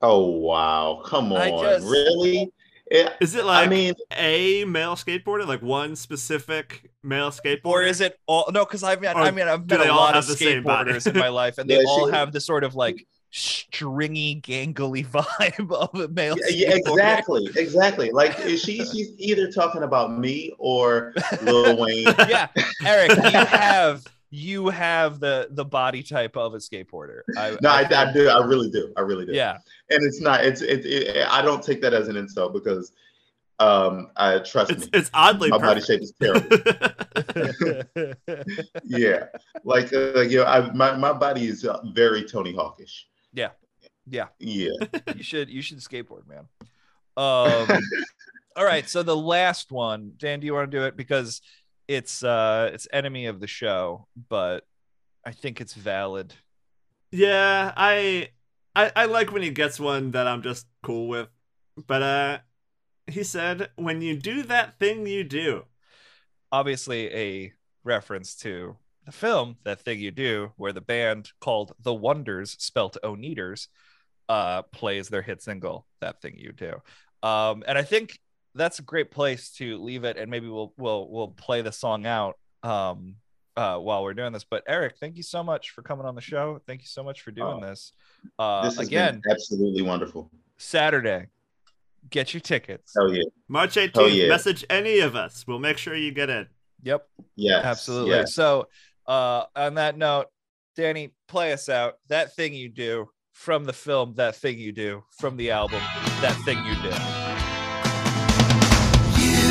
Oh wow! Come on, just, really? It, is it like I mean, a male skateboarder, like one specific male skateboarder, or is it all? No, because I've met, or I mean, I've met a lot of skateboarders in my life, and they yeah, all she, have this sort of like. stringy, gangly vibe of a male. Yeah, yeah, exactly, exactly. Like she, she's either talking about me or Lil Wayne. Yeah, Eric, you have you have the the body type of a skateboarder. I, no, I, I, I do. I really do. I really do. Yeah, and it's not. It's it. it I don't take that as an insult because, um, I trust it's, me. It's oddly my perfect. Body shape is terrible. Yeah, like uh, you know, I, my my body is uh, very Tony Hawkish. Yeah, yeah, yeah. You should you should skateboard, man. Um, all right. So the last one, Dan, do you want to do it because it's uh, it's enemy of the show, but I think it's valid. Yeah, I, I I like when he gets one that I'm just cool with. But uh, he said, "When you do that thing, you do." Obviously, a reference to. The film That Thing You Do, where the band called The Wonders, spelt Oneaters, uh, plays their hit single That Thing You Do, um, and I think that's a great place to leave it. And maybe we'll we'll we'll play the song out um, uh, while we're doing this. But Eric, thank you so much for coming on the show. Thank you so much for doing oh, this. Uh, this has again, been absolutely wonderful. Saturday, get your tickets. Oh yeah, March eighteenth. Oh, yeah. Message any of us. We'll make sure you get in. Yep. Yeah. Absolutely. Yes. So. Uh, on that note, Danny, play us out. That Thing You Do from the film, That Thing You Do from the album, That Thing You Do. You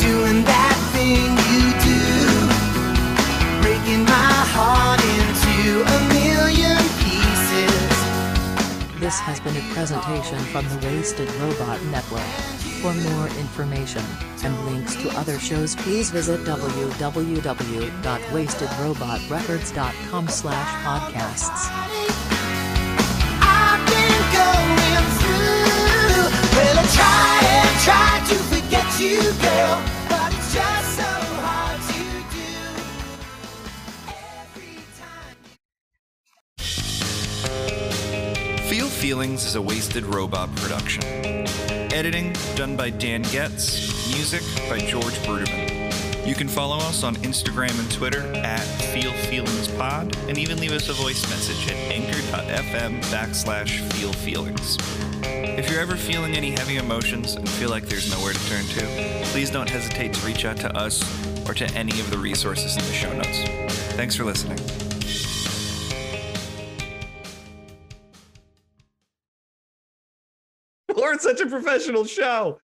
doing that thing you do, breaking my heart into a million pieces. This has been a presentation from the Wasted Robot Network. For more information and links to other shows, please visit w w w dot wasted robot records dot com slash podcasts. Well, I try and try to forget you, girl, but it's just so hard to do every time. Feel Feelings is a Wasted Robot production. Editing done by Dan Getz. Music by George Bruderman. You can follow us on Instagram and Twitter at Feel Feelings Pod, and even leave us a voice message at anchor.fm backslash Feel Feelings. If you're ever feeling any heavy emotions and feel like there's nowhere to turn to, please don't hesitate to reach out to us or to any of the resources in the show notes. Thanks for listening. We're such a professional show.